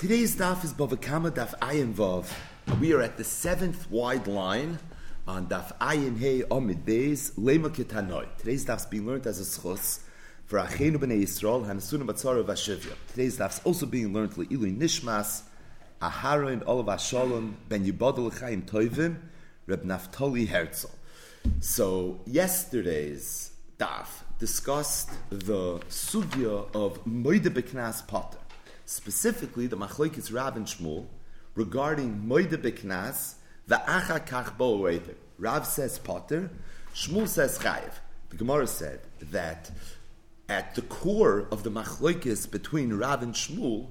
Today's daf is Bava Kama daf Ayin Vav. We are at the seventh wide line on daf Ayin Hey Amid Beis Lema Ketanoi. Today's daf is being learned as a schus for Achenu Bnei Yisrael Hanasuna Batzara Vashivya. Today's daf is also being learned le'ilu Nishmas Ahara and Olav Ashalom Ben Yibadol Chaim Toivim Reb Naftali Herzl. So yesterday's daf discussed the sugya of Moide Beknas Pater. Specifically, the Machlokes Rav and Shmuel regarding Moide Beknas v'achar kach bo oeder. Rav says Potter, Shmuel says Chayev. The Gemara said that at the core of the Machlokes between Rav and Shmuel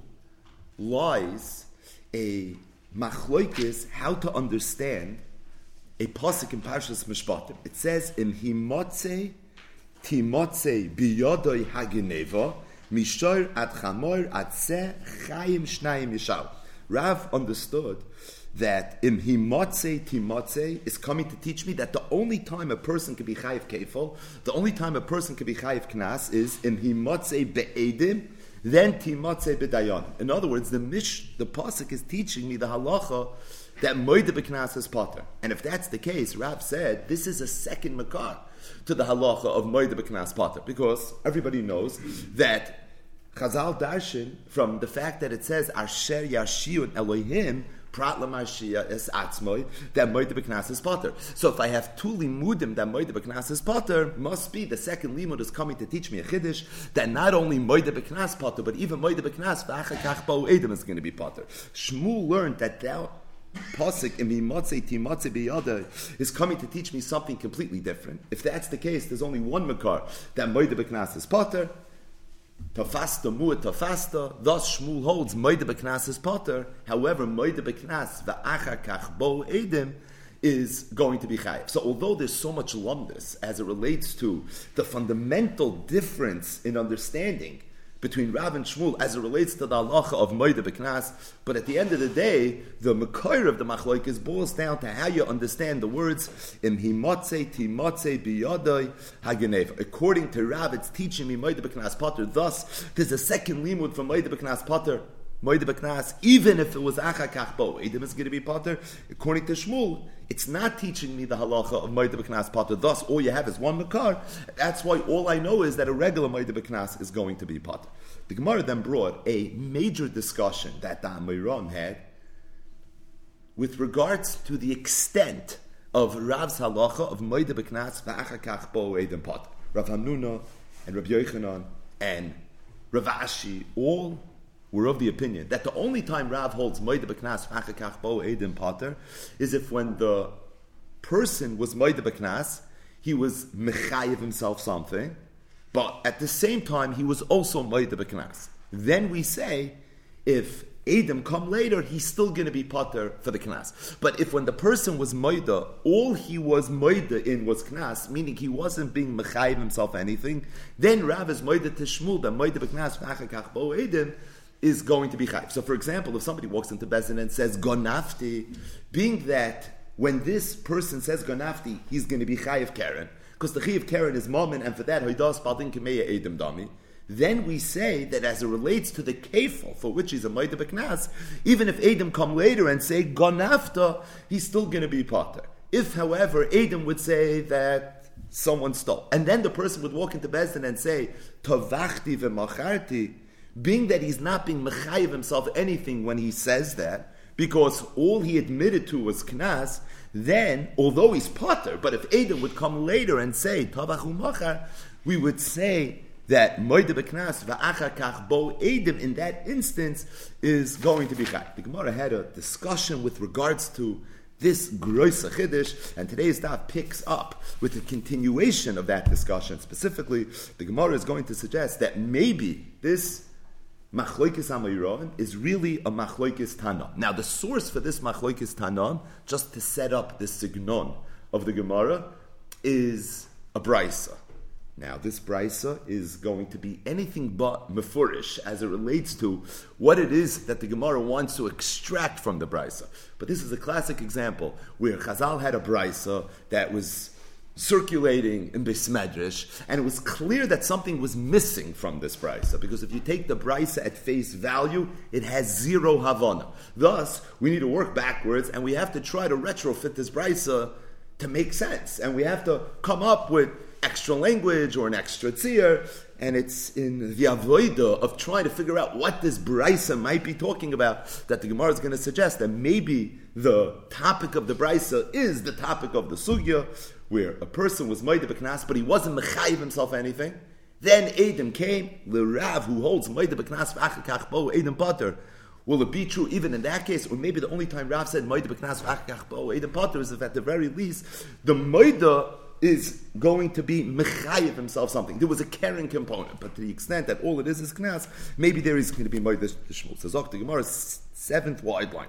lies a Machlokes how to understand a pasuk in Parshas Mishpatim. It says im himotzei timotzei biyodoi hageneva. Mishor ad chamor ad se chayim shnayim yishal. Rav understood that im himotzei timotzei is coming to teach me that the only time a person can be chayiv kefal, the only time a person can be chayiv knas is im himotzei be'edim, then timotzei be'dayon. In other words, the pasuk is teaching me the halacha that moide beknas is potter. And if that's the case, Rav said, this is a second makar to the halacha of moide beknas potter, because everybody knows that Chazal darshan from the fact that it says asher yashiyun Elohim prat l'mashiyah es atzmoi that moide beknas is potter. So if I have two limudim that moide beknas is potter, must be the second limud is coming to teach me a chiddush that not only moide beknas potter, but even moide beknas v'achar kach bo oeder is going to be potter. Shmuel learned that thou Pasuk in Mimotzei Timotzei Biyada is coming to teach me something completely different. If that's the case, there's only one makar that Moide Beknas is Potter. Tafasta Mu'e Tafasta. Thus Shmuel holds Moide Beknas is Potter. However, Moide Beknas v'achar kach bo oeder is going to be chayiv. So although there's so much lumdus as it relates to the fundamental difference in understanding between Rav and Shmuel as it relates to the halacha of Moide Beknas, but at the end of the day, the makor of the machlokes boils down to how you understand the words im himotzei timotzei biyodoi hageneva. According to Rav, it's teaching me Moide Beknas Potter. Thus, there's a second limud from Moide Beknas Potter. Moide Beknas, even if it was achar kach bo oeder is going to be potter. According to Shmuel, it's not teaching me the halacha of Moide Beknas potter. Thus, all you have is one makar. That's why all I know is that a regular Moide Beknas is going to be potter. The Gemara then brought a major discussion that the Amiram had with regards to the extent of Rav's halacha of Moide Beknas v'achar kach bo oeder potter. Rav Hamnuna and Rav Yochanan and Rav Ashi all were of the opinion that the only time Rav holds Moide Beknas v'achar kach bo oeder potter is if when the person was Moide Beknas, he was mechayev himself something, but at the same time he was also Moide Beknas. Then we say, if Edom come later, he's still going to be potter for the knas. But if when the person was moida, all he was moida in was knas, meaning he wasn't being mechayev himself anything, then Rav is moida to Shmuel that Moide Beknas v'achar kach bo oeder is going to be chayiv. So for example, if somebody walks into Beis Din and says gonafti, being that when this person says gonafti, he's going to be chayiv keren, because the chayiv keren is mammon, and for that hoidas baldin kameya edom dami, then we say that as it relates to the kefal for which he's a Moide Beknas, even if edom come later and say gonafta, he's still going to be potter. If however edom would say that someone stole, and then the person would walk into Beis Din and say tovachti v'macharti, being that he's not being mechayev himself anything when he says that, because all he admitted to was knas, then, although he's potter, but if Edom would come later and say tavach u'machar, we would say that Moide Beknas v'achar kach bo oeder in that instance is going to be chayiv. The Gemara had a discussion with regards to this groisa chiddush, and today's daf picks up with a continuation of that discussion. Specifically, the Gemara is going to suggest that maybe this Machlokes Amiram is really a Machlokes Tanam. Now, the source for this Machlokes Tanam, just to set up the signon of the Gemara, is a brisa. Now, this brisa is going to be anything but mefurish as it relates to what it is that the Gemara wants to extract from the brisa. But this is a classic example where Chazal had a brisa that was circulating in Beis Medrash, and it was clear that something was missing from this brisa, because if you take the brisa at face value, it has zero havana. Thus, we need to work backwards, and we have to try to retrofit this brisa to make sense, and we have to come up with extra language or an extra tzir, and it's in the avodah of trying to figure out what this brisa might be talking about that the Gemara is going to suggest that maybe the topic of the brisa is the topic of the sugya, where a person was Moida B'Knas, but he wasn't Mechayiv himself anything. Then Edom came, the Rav who holds Moida B'Knas V'Achakach Bo Edom Pater. Will it be true even in that case? Or maybe the only time Rav said Moida B'Knas V'Achakach Bo Edom Pater is if at the very least the Moida is going to be Mechayiv himself something. There was a caring component, but to the extent that all it is Knas, maybe there is going to be Moida Shmuel. So Zok, the Gemara seventh wide line.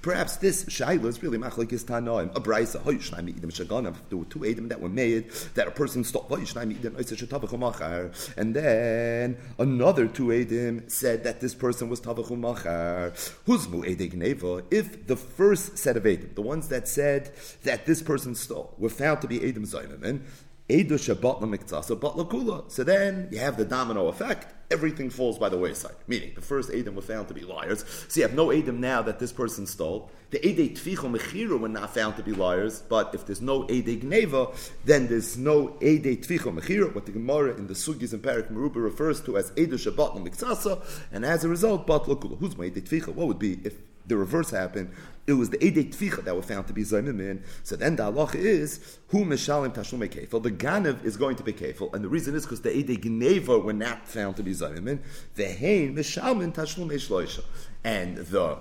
Perhaps this shaila is really machlokes tanoim. A brisa hoyishnayim idem shaganav. There were two edim that were made that a person stole. Hoyishnayim idem oiseh shetavachumachar. And then another two edim said that this person was tavachumachar. Huzmu edeg neva. If the first set of edim, the ones that said that this person stole, were found to be edim zaynamin, edu shabatla miktsasa batla kula. So then you have the domino effect. Everything falls by the wayside. Meaning, the first Edom were found to be liars. So you have no Edom now that this person stole. The Edei Tficho Mechiru were not found to be liars. But if there's no Edei Gneva, then there's no Edei Tficho Mechiru, what the Gemara in the Sugis and Parak Meruba refers to as Edu Shabatla Miksasa. And as a result, Batla Kula. Who's my Edei Tficho? What would be if the reverse happened? It was the Edei Tficha that were found to be Zaymimin. So then the halacha is, Hu Meshalim Tashlum Ekefel. The Ganev is going to be Kefel. And the reason is because the Edei Gneva were not found to be Zaymimin. The Hein Meshalim Tashlum Eshloisha. And the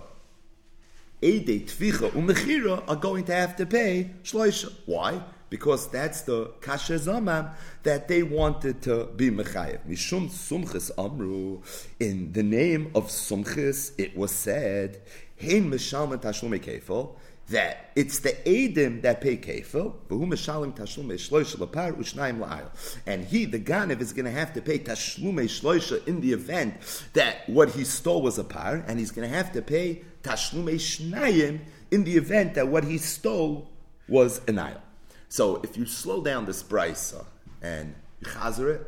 Edei Tficha Umechira are going to have to pay Shloisha. Why? Because that's the kasher zamam that they wanted to be mechayev. Mishum sumchis amru. In the name of sumchis, it was said, Hein Meshalim Tashlum Ekefel, that it's the Edim that pay Kefel, V'hu Meshalim Tashlum Eshloisha Lapar Ushnaim La'ayil. And he, the Ganev, is going to have to pay Tashlum Eshloisha in the event that what he stole was a par, and he's going to have to pay Tashlum Eshnayim in the event that what he stole was an ayil. So if you slow down this brisa and you chazer it,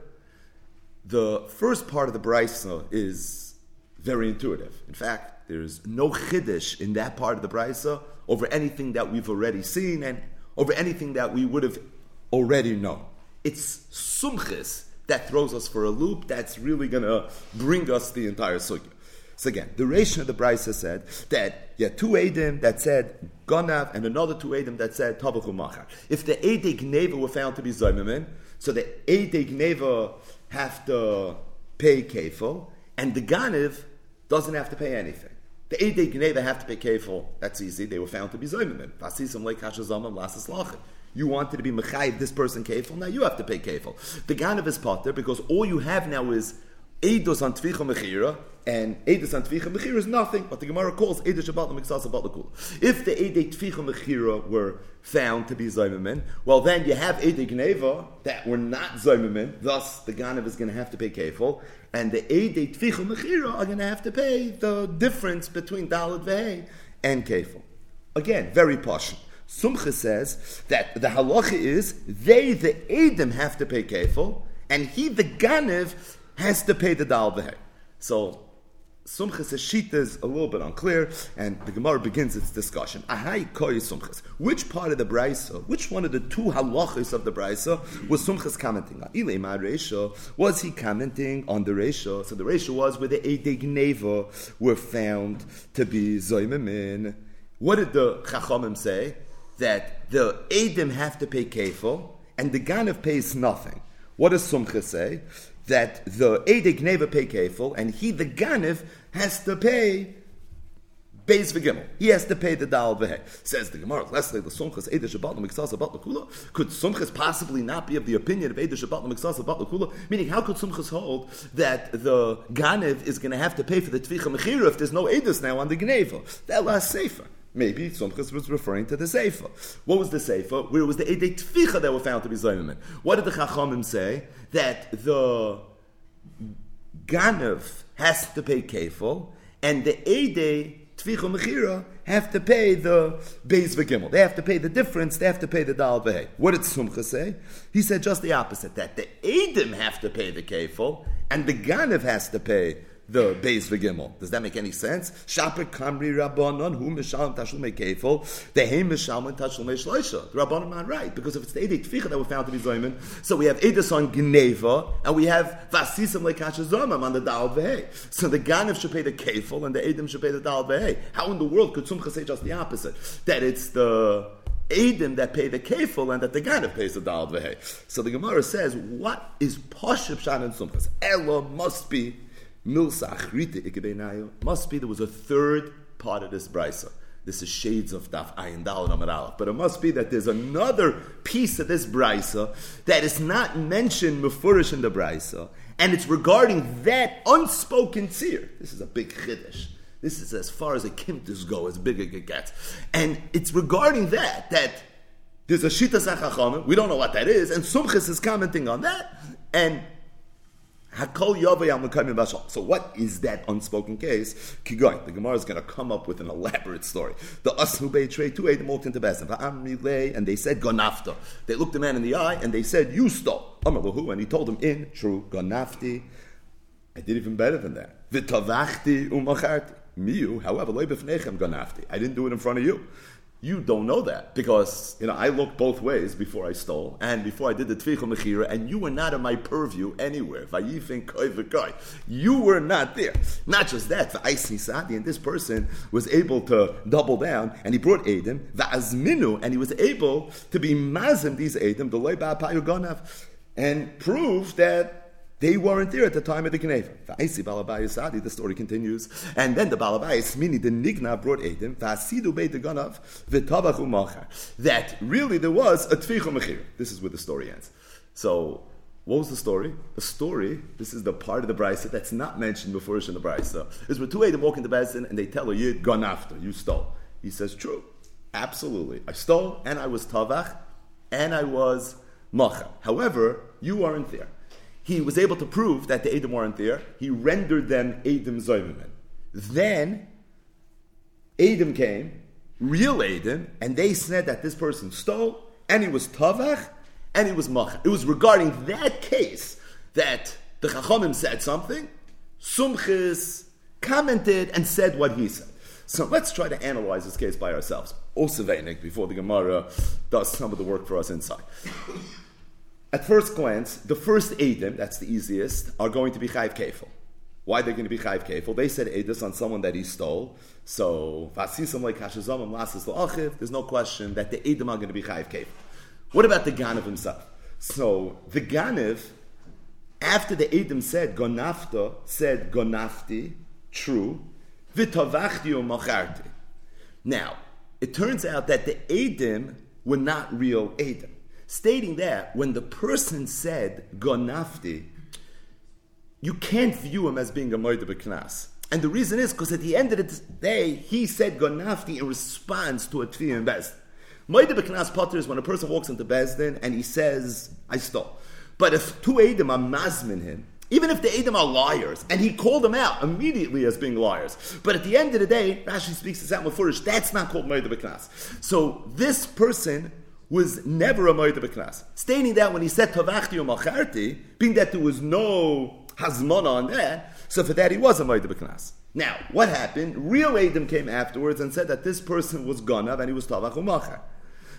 the first part of the brisa is very intuitive. In fact, there's no chiddush in that part of the brisa over anything that we've already seen and over anything that we would have already known. It's sumchis that throws us for a loop that's really going to bring us the entire sugya. So again, the reishon of the brisa said that you had two edim that said ganav and another two edim that said tabachu machar. If the edei gneva were found to be zaymamin, so the edei gneva have to pay kefil, and the ganev doesn't have to pay anything. The Edei Gneva have to pay Kefil. That's easy. They were found to be Zoymimin. You wanted to be Mechayiv, this person Kefil, now you have to pay Kefil. The Ganav is Pater because all you have now is Eidos an Tvicha Mechira, and Eidos an Tvicha Mechira is nothing, what the Gemara calls Eidos Shabbat L'Miksas Shabbat L'Kul. If the Edei Tvicha Mechira were found to be Zoymimin, well then you have Edei Gneva that were not Zoymimin, thus the Ganav is going to have to pay Kefil, and the Edei Tvicha Mechira are going to have to pay the difference between Dalad Vehei and Kefil. Again, very posh. Sumcha says that the halacha is they, the Edom, have to pay Kefil, and he, the Ganev, has to pay the Dalad Vehei. So Sumchas Shita is a little bit unclear, and the Gemara begins its discussion. Ahai Koy Sumchas. Which part of the Braisa, which one of the two halachas of the Braisa was Sumchas commenting on? Ilei Ma Reisha. Was he commenting on the Reisha? So the Reisha was where the Edei Gneva were found to be Zoymimin. What did the Chachamim say? That the Edim have to pay Kefil, and the Ganev pays nothing. What does Sumchas say? That the Edei Gneva pay Kefil, and he, the Ganev, has to pay Beis V'Gimel. He has to pay the Daled Vehei. Says the Gemara, Leslie, the Sumchas, Eidah Shabbat L'Miksas Shabbat L'Kula. Could Sumchas possibly not be of the opinion of Eidah Shabbat L'Miksas Shabbat L'Kula? Meaning, how could Sumchas hold that the Ganev is going to have to pay for the Tvicha Mechira if there's no Eidas now on the Gneva? That last Sefer. Maybe Sumchas was referring to the Sefer. What was the Sefer? Where it was the Edei Tficha that were found to be Zayimim. What did the Chachamim say? That the Ganev has to pay Kefil, and the Edei Tzvicha Mechira have to pay the Beis V'Gimel. They have to pay the difference. They have to pay the Dal V'Hei. What did Sumcha say? He said just the opposite, that the Eidim have to pay the Kefil and the Ganev has to pay the Beis V'Gimel. Does that make any sense? Shaper Kamri Rabbanon Hu Mishalem Tashlumei Kefil Dehem Mishalem Tashlumei Shloisha. The Rabbanon are right, because if it's the Eidik Tficha that were found to be Zoyman, so we have Eidus on Gneva and we have Vasisam Lekasha Zomam on the Dal V'Hei. So the Ganev should pay the Kefil and the Eidim should pay the Dal V'Hei. How in the world could Tzumcha say just the opposite? That it's the Eidim that pay the Kefil and that the Ganev pays the Dal V'Hei. So the Gemara says, what is Pashup Shan and Tzumcha's? Ella must be there was a third part of this brisa. This is shades of Daf Ayin Daled Amud Aleph. But it must be that there's another piece of this brisa that is not mentioned mefurish in the brisa, and it's regarding that unspoken tzir. This is a big chiddush. This is as far as a kimtus go, as big as it gets. And it's regarding that there's a shitas hachachamim. We don't know what that is, and Sumchas is commenting on that, and so what is that unspoken case? The Gemara is going to come up with an elaborate story. The Ashu Beitrei two Eidim walked into Bezdin, and they said Gonafta. They looked the man in the eye and they said you stole. And he told them in true Gonafti. I did even better than that. V'tavachti umacharti miu. However, lo b'fneichem Gonafti. I didn't do it in front of you. You don't know that because, I looked both ways before I stole and before I did the Tvicha Mechira, and you were not in my purview anywhere. You were not there. Not just that, and this person was able to double down and he brought Edom, Va'azminu, and he was able to be mazim these Edom, the Loi Ba'apayu Gonav, and prove that they weren't there at the time of the Geneva. The story continues. And then the Balabayas, Mini, the Nigna brought Edom, that really there was a Tvicha Mechira. This is where the story ends. So, what was the story? The story, this is the part of the Brisa that's not mentioned before in the Brisa, is where two Edom walk in the Basin and they tell a Yid, gone after, you stole. He says, true. Absolutely. I stole, and I was Tavach, and I was Mocha. However, you weren't there. He was able to prove that the Edom weren't there. He rendered them Edom Zoymemen. Then, Edom came, real Edom, and they said that this person stole, and he was Tavach, and he was Macha. It was regarding that case that the Chachamim said something, Sumchis commented and said what he said. So let's try to analyze this case by ourselves. Oseveinik, before the Gemara does some of the work for us inside. At first glance, the first Eidim, that's the easiest, are going to be Chayiv Kefil. Why are they going to be Chayiv Kefil? They said Eidus on someone that he stole. So, there's no question that the Eidim are going to be Chayiv Kefil. What about the Ganev himself? So, the Ganev, after the Eidim said Gonafta, said Gonafti, true, V'tavachti u'macharti. Now, it turns out that the Eidim were not real Eidim. Stating that, when the person said Gonafti, you can't view him as being a Moed B'Knas. And the reason is because at the end of the day, he said Gonafti in response to a Tefillah in Bezdin. Moed B'Knas Potter is when a person walks into Bezdin and he says, I stole. But if two Eidim are mazmin him, even if the Eidim are liars, and he called them out immediately as being liars. But at the end of the day, Rashi speaks this out with Furish, that's not called Moed B'Knas. So this person was never a Moed B'Knas. Stating that when he said Tavachti U'Macharti, being that there was no Hazmana on that, so for that he was a Moed B'Knas. Now, what happened? Real Eidim came afterwards and said that this person was Ganav and he was Tavach U'Machar.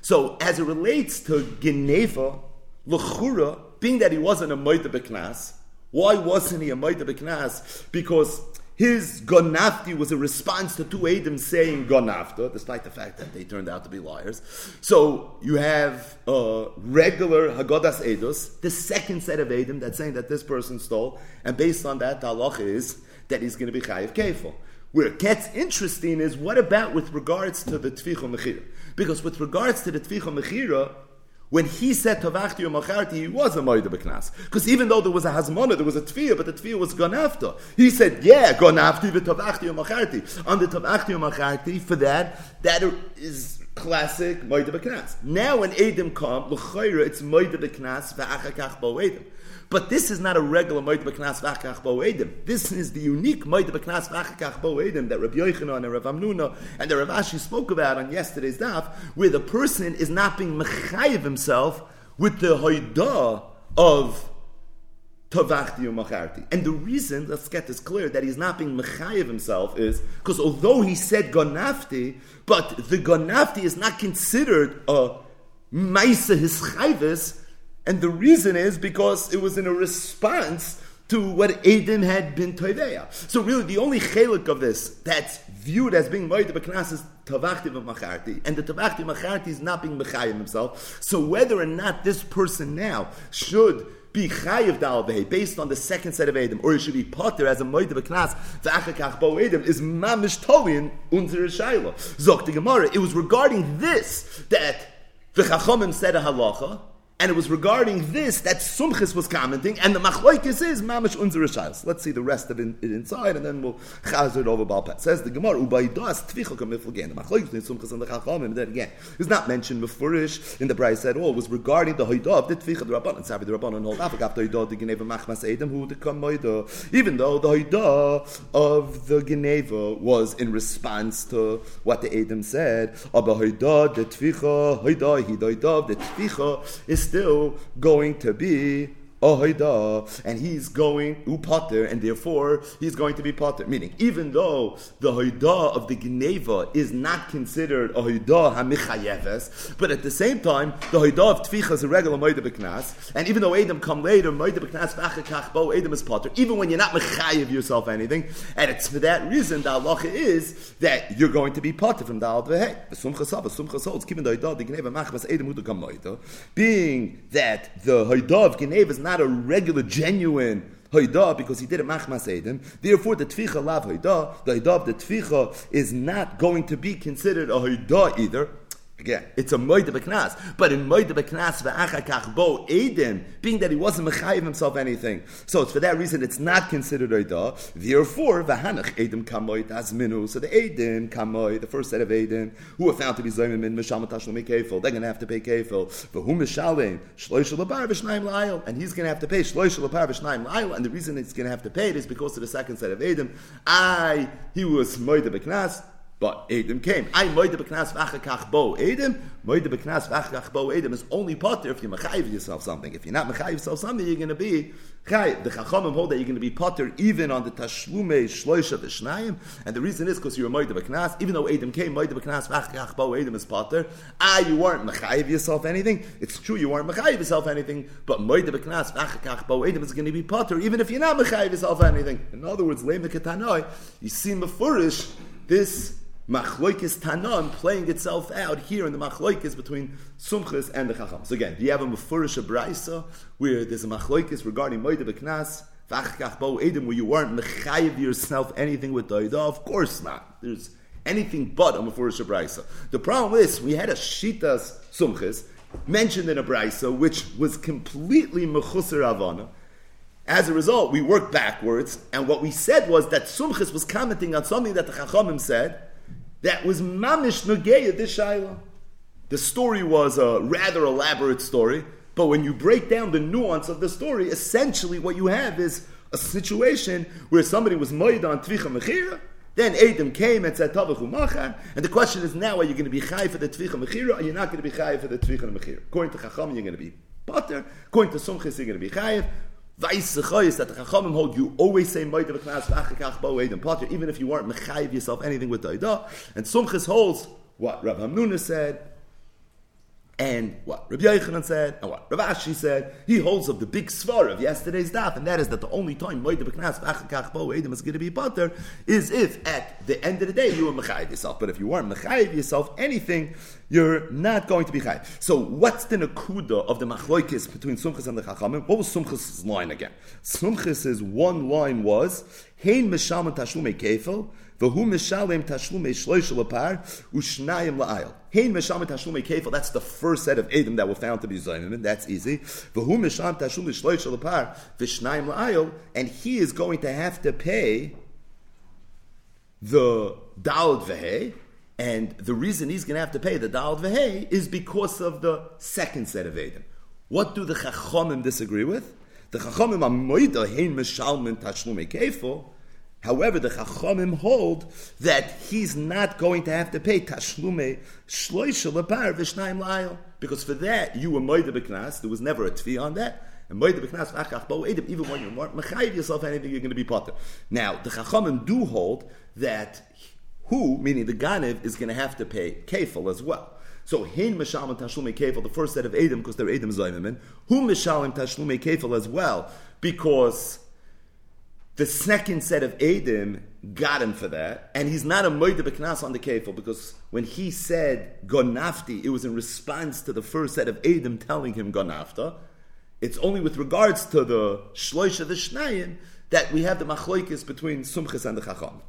So, as it relates to Geneva, L'chura, being that he wasn't a Moed B'Knas, why wasn't he a Moed B'Knas? Because his Gonafti was a response to two Eidim saying Gonafta, despite the fact that they turned out to be liars. So you have regular Haggadas Eidos, the second set of Eidim that's saying that this person stole, and based on that, the halacha is that he's going to be Chayiv Kefil. Where it gets interesting is, what about with regards to the Tvicha Mechira? Because with regards to the Tvicha Mechira, when he said Tavachti U'Macharti, he was a Moed B'Knas. Because even though there was a Hazmona, there was a Tefillah, but the Tefillah was Gonafta. He said, yeah, Gonafti v'Tavachti U'Macharti. On the Tavachti U'Macharti, for that is classic Moed B'Knas. Now when Edom come, L'chayra, it's Moed B'Knas V'achakach Bo Edom. But this is not a regular Moed B'Knas V'achakach Bo Edom. This is the unique Moed B'Knas V'achakach Bo Edom that Rabbi Yochanan and Rabbi Amnuna and the Rav Ashi spoke about on yesterday's daf, where the person is not being mechayiv himself with the hoidah of Tavachti Umacharti. And the reason, let's get this clear, that he's not being mechayiv himself is because although he said Gonafti, but the Gonafti is not considered a Maisa Hischayvis, and the reason is because it was in a response to what Edom had been Toiveya. So really the only chelik of this that's viewed as being Moed B'Knas is Tavachti V'Macharti, and the Tavachti V'Macharti is not being mechayiv himself. So whether or not this person now should be chayiv da'alvei based on the second set of Edom, or it should be potter as a Moed B'Knas V'achakach Bo Edom, is mamish tolin unter shayla. Zok the Gemara, it was regarding this that the Chachamim said a halacha, and it was regarding this that Sumchis was commenting, and the Machlokes is mamish unter shayla. Let's see the rest of it inside, and then we'll chazir it over Balpeh. Says the Gemara, ubaydas tvichok amiflogen. The Machlokes between Sumchis and the Chachamim, and then again, it's not mentioned mefurish in the Brayis at all. It was regarding the hoidah of the tvichah, the Rabbanan. Sabi the Rabbanan hold afik after hoidah the Geneva machmas edom who the kam hoidah. Even though the hoidah of the Geneva was in response to what the edom said, aber hoidah the tvichah hoidah hidoidah the tvichah is still going to be Ohoida, and he's going upater, and therefore he's going to be potter. Meaning, even though the hoida of the Geneva is not considered hoida hamichayeves, but at the same time, the hoida of tficha is a regular moed b'knas, and even though Edom come later, moed b'knas v'achakach bo Edom is potter, even when you're not mechayev yourself anything, and it's for that reason the halacha is that you're going to be potter from the alad v'hei. Asum chasol, it's given the hoida of the Geneva machmas Edom udukam moeda, being that the hoida of Geneva is not a regular, genuine hoidah because he did a machmas edom. Therefore, the tficha lav hoidah, the hoidah of the tficha is not going to be considered a hoidah either. Again, it's a moed b'knas, but in moed b'knas v'achakach bo edom, being that he wasn't mechayiv himself anything, so it's for that reason it's not considered hoidah. Therefore, v'hanach edom kamoid azminu. So the edom kamoid, the first set of edom, who are found to be zoyim min mishalmat tashlumi kefil, they're going to have to pay kefil. V'hu mishalim shloish lebar v'shnaim la'ayil, and he's going to have to pay shloish lebar v'shnaim la'ayil, and the reason he's going to have to pay it is because of the second set of edom. He was moed b'knas, but Edom came. I moed b'knas v'achakach bo Edom. Moed b'knas v'achakach bo Edom is only potter if you mechayiv yourself something. If you're not mechayiv yourself something, you're going to be chayiv. The Chachamim hold that you're going to be potter even on the tashlume shloisha v'shnayim, and the reason is because you're moed b'knas. Even though Edom came, moed b'knas v'achakach bo Edom is potter. You weren't mechayiv yourself anything. It's true you weren't mechayiv yourself anything, but moed b'knas v'achakach bo Edom is going to be potter even if you're not mechayiv yourself anything. In other words, leim v'ketanoi, you see mefurish this Machloikis Tanon playing itself out here in the Machloikis between Sumchis and the Chacham. So again, do you have a Mefurish Abraisa where there's a Machloikis regarding Moed B'Knas, V'achakach Bo Edom, where you weren't mechayiv yourself anything with the Eidah? Of course not. There's anything but a Mefurish Abraisa. The problem is, we had a Shitas Sumchis mentioned in Abraisa, which was completely Mechusar Avana. As a result, we worked backwards, and what we said was that Sumchis was commenting on something that the Chachamim said that was mamish nogeya this shayla. The story was a rather elaborate story, but when you break down the nuance of the story, essentially what you have is a situation where somebody was moed on tvicha mechira, then Edom came and said Tavachu Machan, and the question is now, are you going to be chai for the tvicha mechira, or you're not going to be chai for the tvicha mechira? According to Chachamim, you're going to be potter. According to Sumchis, you're going to be chai. That the Chachamim hold you always say Moed B'Knas V'achakach Bo Edom Potter, even if you weren't mechayiv yourself anything with Doidah. And Sumchis holds what Rav Hamnuna said, and what Rabbi Yochanan said, and what Rav Ashi said. He holds of the big svar of yesterday's daf, and that is that the only time Moed B'Knas V'achakach Bo Edom is going to be Potter is if at the end of the day you were mechayiv yourself. But if you weren't mechayiv yourself anything, you're not going to be chayiv. So what's the nakuda of the machloikis between Sumchis and the Chachamim? What was Sumchis' line again? Sumchis' one line was, Hein mishalem tashlumei kefil, v'hu mishalem tashlumei shloish l'par, ushnayim la'ayil. Hein mishalem tashlumei kefil, that's the first set of Edom that were found to be Zayimim, that's easy. V'hu mishalem tashlumei shloish l'par, v'shnayim la'ayil, and he is going to have to pay the daled v'hei, And the reason he's going to have to pay the Daled Vehei is because of the second set of Eidim. What do the Chachomim disagree with? The Chachomim are moida hein meshalmen tashlumei keifo. However, the Chachomim hold that he's not going to have to pay tashlumei shloisha lepar v'shnaim la'ayil, because for that you were moida b'knas. There was never a tvi on that. And moida b'knas v'achach bo edim. Even when you're mechayiv yourself anything, you're going to be potter. Now, the Chachomim do hold that who, meaning the Ganev, is going to have to pay Kefil as well. So, Hin Meshalim Tashlumei Kefil, the first set of Edom, because they're Edom Zoymemen, who Meshalim Tashlumei Kefil as well, because the second set of Edom got him for that, and he's not a Moide B'Knas on the Kefil, because when he said Gonafti, it was in response to the first set of Edom telling him Gonafta. It's only with regards to the Shloisha the Shnayim that we have the Machloikis between Sumchis and the Chacham.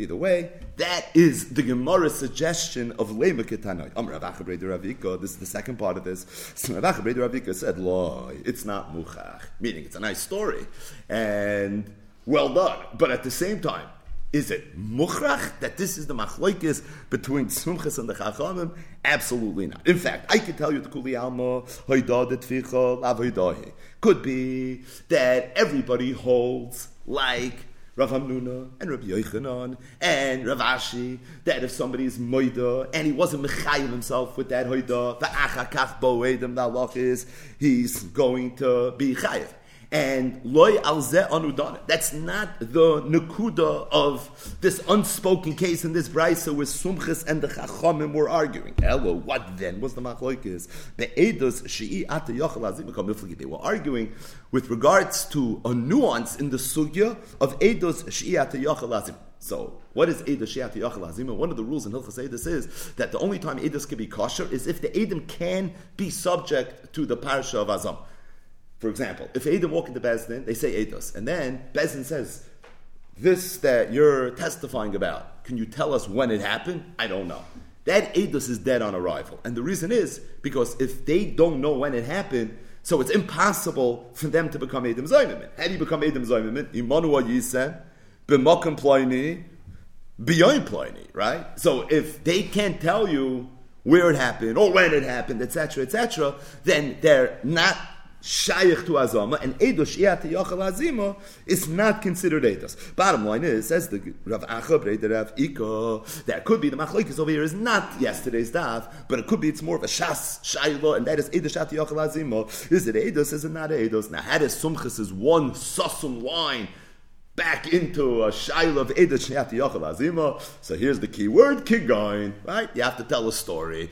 Either way, that is the Gemara's suggestion of Lema Ketanoi. Rav Acha Brei Ravika, this is the second part of this. So Rav Acha Brei Ravika said, "Lo, it's not Muchach," meaning it's a nice story and well done. But at the same time, is it Muchach that this is the Machlokes between Tzumchas and the Chachamim? Absolutely not. In fact, I can tell you the Kuli Alma Hoida Detvicha Lav Hoidahe. Could be that everybody holds like Rav Hamnuna and Rabbi Yochanan and Rav Ashi, that if somebody is moida and he wasn't mechayim himself with that hoida, the achakach bo edem, the halach is he's going to be chayiv. And loy al ze anudan. That's not the nekuda of this unspoken case in this brayso where Sumchis and the Chachamim were arguing. Hello, what then was the machlokes? Be'edos she'i ata yochel hazim kamifli. They were arguing with regards to a nuance in the sugya of edos she'i ata yochel hazim. So, what is Eidos She'ata Yochel Hazim? One of the rules in Hilchos Eidos is that the only time Eidos can be kosher is if the Eidim can be subject to the parsha of Azam. For example, if Eidim walk into Beis Din, they say Eidos. And then Beis Din says, this that you're testifying about, can you tell us when it happened? I don't know. That Eidos is dead on arrival. And the reason is because if they don't know when it happened, so it's impossible for them to become Eidim Zoymemen. How do you become Eidim Zoymemen? Imanu Yisen, B'mokim Ploini, B'yoyim Ploini, right? So if they can't tell you where it happened or when it happened, etc., then they're not Shaykh to Azama, and Eidos She'ata Yochel Hazima is not considered Eidos. Bottom line is, says the Rav Acha Brei Ravika, that could be the Machlokes over here is not yesterday's daf, but it could be it's more of a Shas Shaila, and that is Eidos She'ata Yochel Hazima. Is it Eidos? Is it not Eidos? Now, how does Sumchis is one Sosum line back into a Shaila of Eidos She'ata Yochel Hazima? So here's the key word, Kigain, right? You have to tell a story.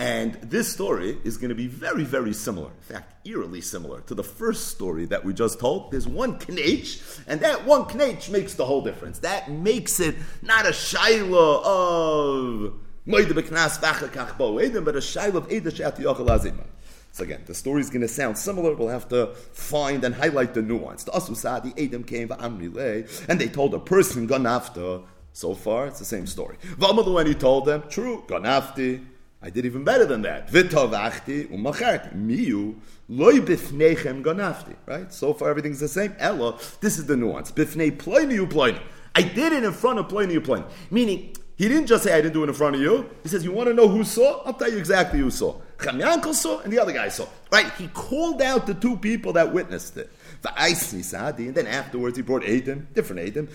And this story is going to be very, very similar. In fact, eerily similar to the first story that we just told. There's one knech, and that one knech makes the whole difference. That makes it not a shayla of Moide B'Knas V'Achakach Bo Eidim, but a shayla of Eidos She'ata Yochel Hazima. So again, the story is going to sound similar. We'll have to find and highlight the nuance. The Asu Sa'adi Eidim came v'amrilei, and they told a person Ganafta. So far, it's the same story. V'amalu, and he told them, true, Ganafti. I did even better than that. V'tovachti u'macharti miyu loy bifneichem ganafti. Right? So far everything's the same. Ella, this is the nuance. Bifnei ploini uploini. I did it in front of ploini uploini. Meaning, he didn't just say I didn't do it in front of you. He says, you want to know who saw? I'll tell you exactly who saw. Chamyanko saw and the other guy saw. Right? He called out the two people that witnessed it. And then afterwards he brought Eidim, different Eidim.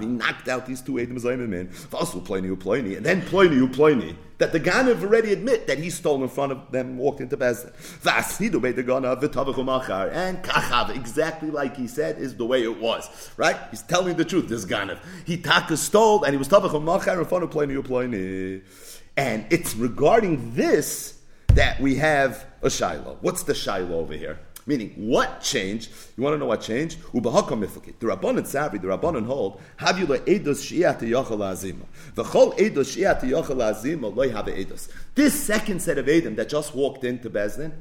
He knocked out these two Eidim. And then Ploini, that the Ganav already admit that he stole in front of them and walked into Beis Din. And Kachav, exactly like he said, is the way it was. Right? He's telling the truth, this Ganav. He taka stole and he was Tavachomachar in front of Ploini. And it's regarding this that we have a Shiloh. What's the Shiloh over here? Meaning, what changed? You want to know what changed? Ubahakamifuki. The Rabbanan Savri, the Rabbanan hold, Havula Eidos She'ata Yochel Hazima. V'chol Eidos She'ata Yochel Hazima loy have Eidos. This second set of Eidim that just walked into Beis Din,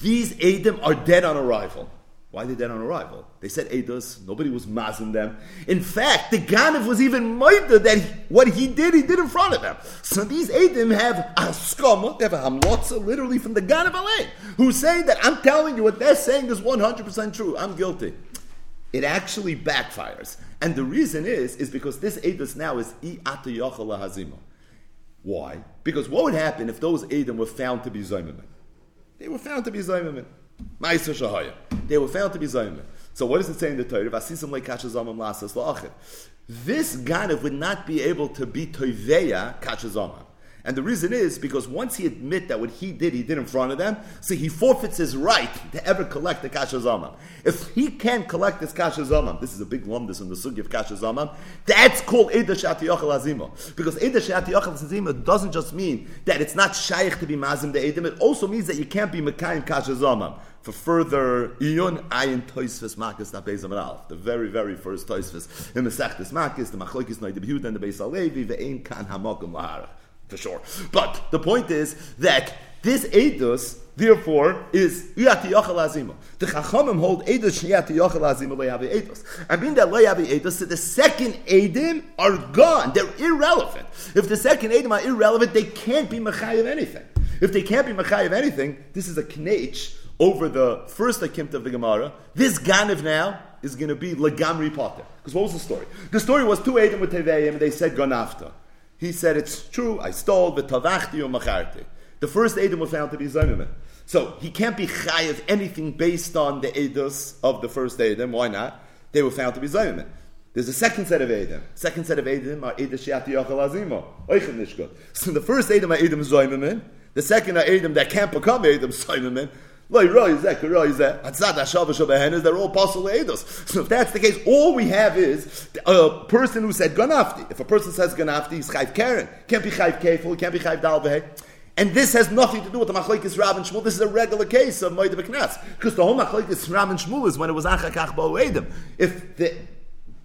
these Eidim are dead on arrival. Why are they dead on arrival? They said Eidos, nobody was mazing them. In fact, the Ganav was even moida that what he did in front of them. So these Eidim have Askama, they have a Hamlotza, literally from the Ganav Alain, who say that I'm telling you what they're saying is 100% true. I'm guilty. it actually backfires. And the reason is because this edus now is i'ata yochel lahazima. Why? Because what would happen if those Edom were found to be Zaymamin? They were found to be Zaymamin. Ma'isa Shahaya. They were found to be Zaymamin. So what does it say in the Torah? Vasisam le'kasha zamam la'asas la'achid. This Ganav would not be able to be Toiveya kasha zamam. And the reason is because once he admit that what he did in front of them, so he forfeits his right to ever collect the kasha zamam. If he can't collect this kasha zamam, this is a big lumdus in the sugi of kasha zamam, that's called Eidah She'ata Yochel Hazima. Because Eidah She'ata Yochel Hazima doesn't just mean that it's not shaykh to be mazim the Eidim, it also means that you can't be mekayim kasha zamam. For further iyun, ayin Tosfos Makis na Beis Amar Aleph, the very, very first Tosfos in Masechtas Makis, the Machlokes Noida B'Yehuda and the Beis Halevi, ve'ein kan hamakom laharach. For sure. But the point is that this edus, therefore, is I'ata Yochel Hazima. The Chachamim hold edus I'ata Yochel Hazima le'yavi edus. I mean that le'yavi edus, so the second edim are gone. They're irrelevant. If the second edim are irrelevant, they can't be mechay of anything. If they can't be mechay of anything, this is a knech over the first akimt of the Gemara. This Ganav now is going to be legamri potter. Because what was the story? The story was two edim with teveim and they said ganafta. He said, it's true, I stole, v'tavachti u'macharti. The first Edom was found to be Zaymamin. So he can't be chayav anything based on the Edus of the first Edom. Why not? They were found to be Zaymamin. There's a second set of Edom. Second set of Edom are Eidah She'ata Yochel Hazima. Oichem Nishkot. So the first Edom are Edom Zaymamin. The second are Edom that can't become Edom Zaymamin. They're all possible eidos. So if that's the case, all we have is a person who said ganafti. If a person says ganafti, he's chayv karen. Can't be chayv kefil, can't be chayv dal v'hei. And this has nothing to do with the machlokes Rav and Shmuel. This is a regular case of moed v'knas. Because the whole machlokes Rav and Shmuel is when it was achakach bo edim. If the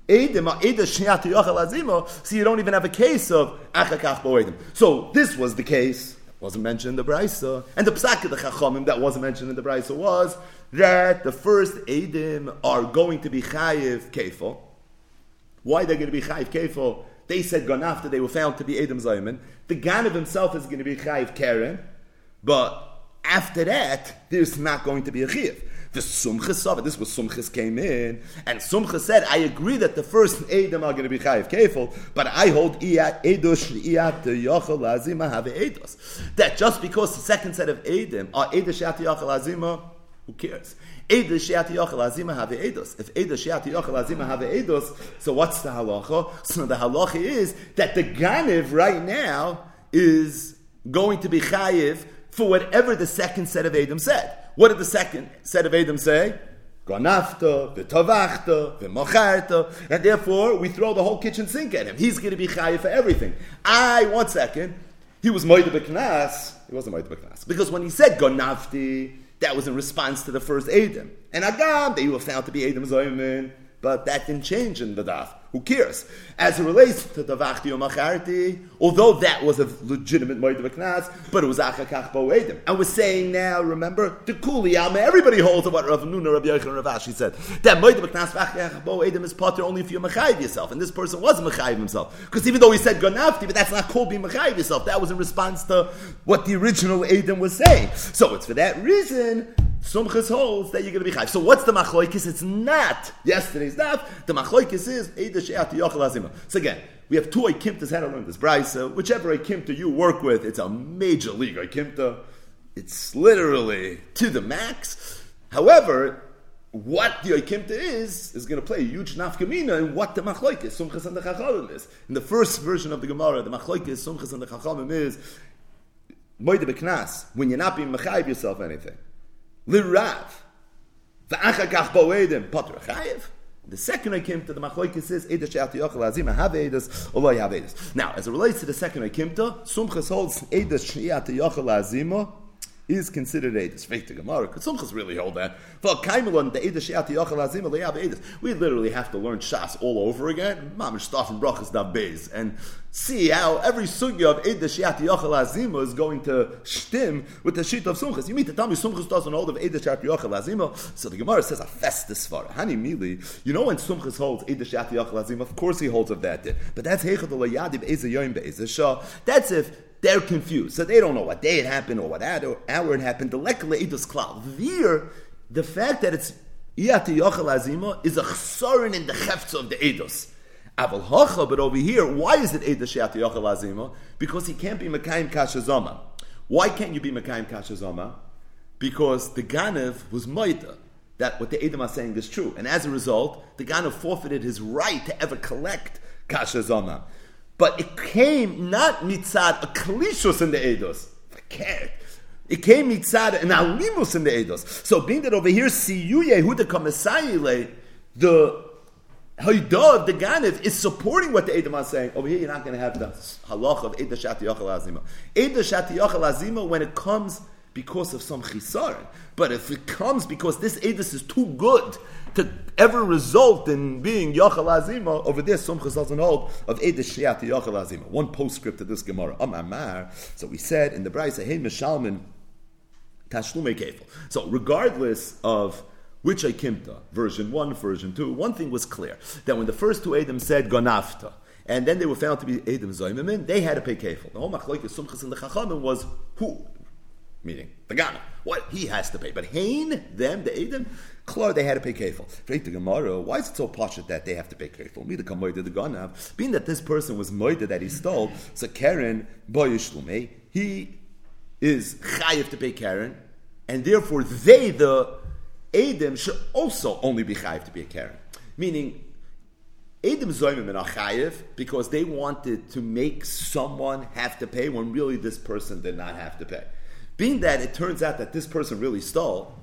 edim are eidah she'ata yochel hazima, so you don't even have a case of achakach bo edim. So this was the case. Wasn't mentioned in the Brisa. And the Psak of the Chachamim that wasn't mentioned in the Brisa was that the first Eidim are going to be Chayiv Kefo. Why they're going to be Chayiv Kefo? They said Ganafta, they were found to be Eidim Zayman. The Ganav himself is going to be Chayiv Karen. But after that, there's not going to be a Chayiv. The Sumchas of it, this was Sumchas came in, and Sumchas said, I agree that the first Eidim are going to be Chayiv Kefil, but I hold that just because the second set of Eidim are Eidah She'ata Yochel Hazima, who cares? Eidah She'ata Yochel Hazima have Eidos. If Eidah She'ata Yochel Hazima have Eidos, so what's the halacha? So the halacha is that the Ganiv right now is going to be Chayiv for whatever the second set of Eidim said. What did the second set of Edom say? Ganafta, v'tavachta, v'mocharta. And therefore, we throw the whole kitchen sink at him. He's going to be chayiv for everything. One second, he was moed b'knas. He wasn't moed b'knas. Because when he said ganafti, that was in response to the first Edom. And agam, they were found to be Edom Zayman. But that didn't change in the daf. Who cares? As it relates to Tavachti or Macharti, although that was a legitimate Moed V'Knas, but it was Achakach Bo Edim. And we're saying now, remember, the Kuli Alma, everybody holds what Rav Nuna, Rabbi Yochanan, and Rav Ashi said. That Moed V'Knas Achakach Bo Edim is potter only if you're Machayiv yourself. And this person was Machayiv himself. Because even though he said Ganafti, but that's not called being Machayiv yourself. That was in response to what the original Edim was saying. So it's for that reason Sumchas holds that you're going to be chayiv. So what's the machloikis? It's not yesterday's daf. The machloikis is Eidah She'ata Yochel Hazima. So again, we have two Eikimtas had to learn this brayso. Whichever Eikimta you work with, it's a major league Eikimta. It's literally to the max. However, what the Eikimta is going to play a huge nafkamina in what the machloikis Sumchas and the Chachamim is. In the first version of the Gemara, the machloikis Sumchas and the Chachamim is Moed B'Knas, when you're not being mechayiv yourself anything. L'Rav, v'achakach bo edim, patr chayiv. The second Eikimta, the machloikis is Eidah She'ata Yochel Hazima have Eidos or lo have Eidos. Now, as it relates to the second Eikimta, Sumchas holds Eidah She'ata Yochel Hazima is considered Eidos. V'ikta Gemara, could Sumchas really hold that? V'alkaimelon the Eidah She'ata Yochel Hazima lo have Eidos. We literally have to learn Shas all over again. Mamish Taf and Brachas Dav Beis and see how every sugya of Eidah She'ata Yochel Hazima is going to shtim with the sheet of Sumchas. You mean to tell me Sumchas doesn't hold of Eidah She'ata Yochel Hazima? So the Gemara says, Afestis Svara. Hani Mili. You know when Sumchas holds Eidah She'ata Yochel Hazima? Of course he holds of that. But that's Heichad L'Yadi B'Ezeh Yom B'Ezeh Shah. That's if they're confused. So they don't know what day it happened or what hour it happened. The Lekele Eidos Klal. The fact that it's Iyati yochel azima is a chsorin in the hefts of the Eidos. Aval hocha, but over here, why is it Eidos Iyati yochel azima? Because he can't be Mekayim Kashazoma. Why can't you be Mekayim Kashazoma? Because the Ganev was Moita. That what the Edom are saying is true. And as a result, the Ganev forfeited his right to ever collect Kashazoma. But it came not mitzad a kalishus in the Eidos. It came mitzad an alimus in the Eidos. So being that over here, siyu Yehuda kamasayile, the Haidah of the Ganev is supporting what the Edom are saying. Over here, you're not going to have the halach of Eidah Shat Yochel Azima. Eidah Shat Yochel Azima when it comes because of some chisaron. But if it comes because this Eidos is too good to ever result in being Yochel Azima, over there, some chisaron hold of Eidah Shat Yochel Azima. One postscript to this Gemara. Amar. So we said in the Braisa, hey, Mishalman, Tashlumei Kefil. So regardless of which Akimta, version 1, version 2, one thing was clear, that when the first two Edom said Ganafta, and then they were found to be Edom Zoymimin, they had to pay Kefil. The whole Machlokes Sumchas in the Chachamim was who? Meaning, the Gana. What? He has to pay. But Hain, them, the Edom, Klar, they had to pay Kefil. Freit the Gemara, why is it so posh that they have to pay Kefil? Me, the Kamoyde, the Ganav, being that this person was Moyde that he stole, so Karen, Boyishlume, he is Chayev to pay Karen, and therefore they, the Edom should also only be chayiv to be a Karen. Meaning, Edom Zoymim are chayiv because they wanted to make someone have to pay when really this person did not have to pay. Being that it turns out that this person really stole,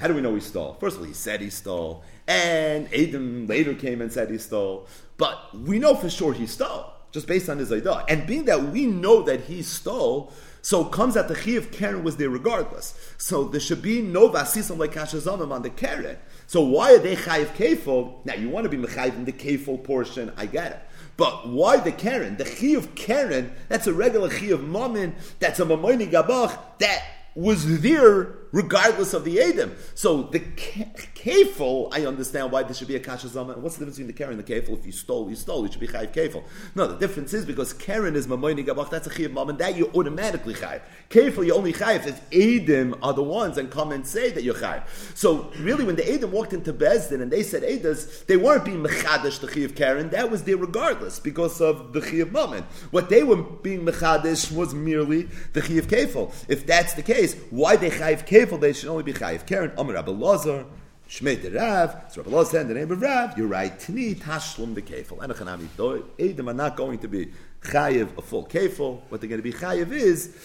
how do we know he stole? First of all, he said he stole, and Edom later came and said he stole. But we know for sure he stole, just based on his Eidah. And being that we know that he stole, so it comes that the Chiyuv Karen was there regardless. So there should be no Vasisam like Kashazamim on the Karen. So why are they Chayiv Kefil? Now you want to be Mechayiv in the Kefil portion, I get it. But why the Karen? The Chiyuv Karen, that's a regular Chiyuv Mamin, that's a Mamoni Gabach, that was there regardless of the Edom. So the Kefil, I understand why there should be a Kashazamim. What's the difference between the Karen and the Kefil? If you stole, you stole. You should be Chayiv Kefil. No, the difference is because Karen is Mamoini Gabach, that's a Chayiv Mammon, that you automatically Chayiv. Kefil, you only Chayiv if Edom are the ones and come and say that you're Chayiv. So really, when the Edom walked into Bezdin and they said Eidos, they weren't being Mechadash the Chayiv Karen. That was there regardless because of the Chayiv Mammon. What they were being Mechadash was merely the Chayiv Kefil. If that's the case, why they Chayiv Kefil? They should only be Chayiv Karen. Amar Rabbi Lazar, Shmei the Rav. So Rabbi Lazar in the name of Rav, you're right. Tni Tashlum the Kefil. And a Chanami Doi. Edom are not going to be Chayiv a full Kefil. What they're going to be Chayiv is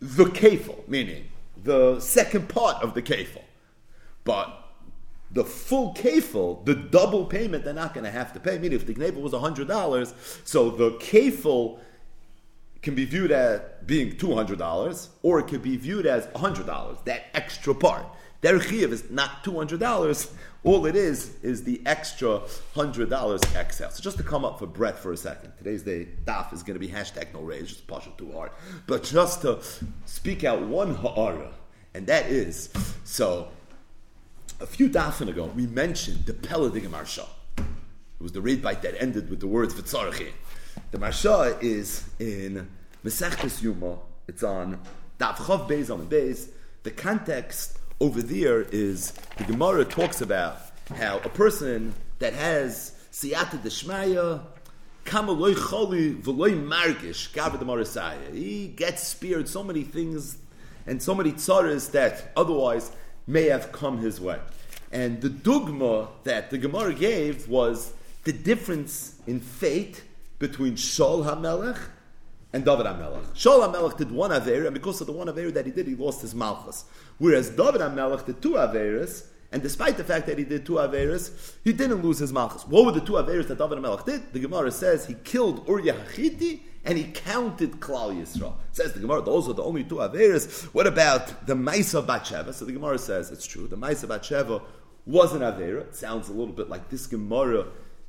the Kefil, meaning the second part of the Kefil. But the full Kefil, the double payment, they're not going to have to pay. Meaning if the Gneva was $100, so the Kefil can be viewed as being $200, or it could be viewed as $100, that extra part. Their Chiyuv is not $200, all it is the extra $100 excess. So just to come up for breath for a second, today's day, daf is going to be hashtag no raise, just partial too hard, but just to speak out one ha'ara, and that is, so, a few dafin ago, we mentioned the Peladigim Marsha. It was the raid bite that ended with the words V'tzarachin. The Marsha is in Mesechtes Yuma. It's on Daf Chav Beis on the Beis. The context over there is the Gemara talks about how a person that has Siyata Deshmaya Kama Loi Choli V'Loi Margish Gavra Demarasaya. He gets spared so many things and so many tzaras that otherwise may have come his way. And the dogma that the Gemara gave was the difference in fate between Shaul HaMelech and David HaMelech. Shaul HaMelech did one Aveira, and because of the one Aveira that he did, he lost his Malchus. Whereas David HaMelech did two Aveiras, and despite the fact that he did two Aveiras, he didn't lose his Malchus. What were the two Aveiras that David HaMelech did? The Gemara says he killed Uriah HaChiti, and he counted Klal Yisrael. Says the Gemara, those are the only two Aveiras. What about the Ma'isa Batsheva? So the Gemara says, it's true, the Ma'isa Batsheva was an Aveira. It sounds a little bit like this Gemara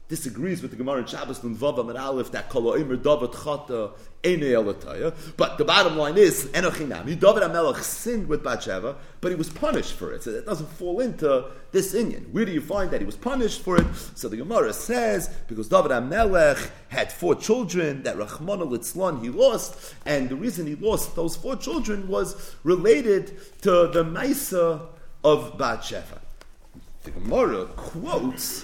disagrees with the Gemara in Shabbos and Vav Amar Aleph that Kol Omer David Chata Einei Elataya. But the bottom line is Enochinami. David HaMelech sinned with Batsheva, but he was punished for it. So that doesn't fall into this inyan. Where do you find that he was punished for it? So the Gemara says because David HaMelech had four children that Rachmana Litzlan he lost, and the reason he lost those four children was related to the Maisa of Batsheva. The Gemara quotes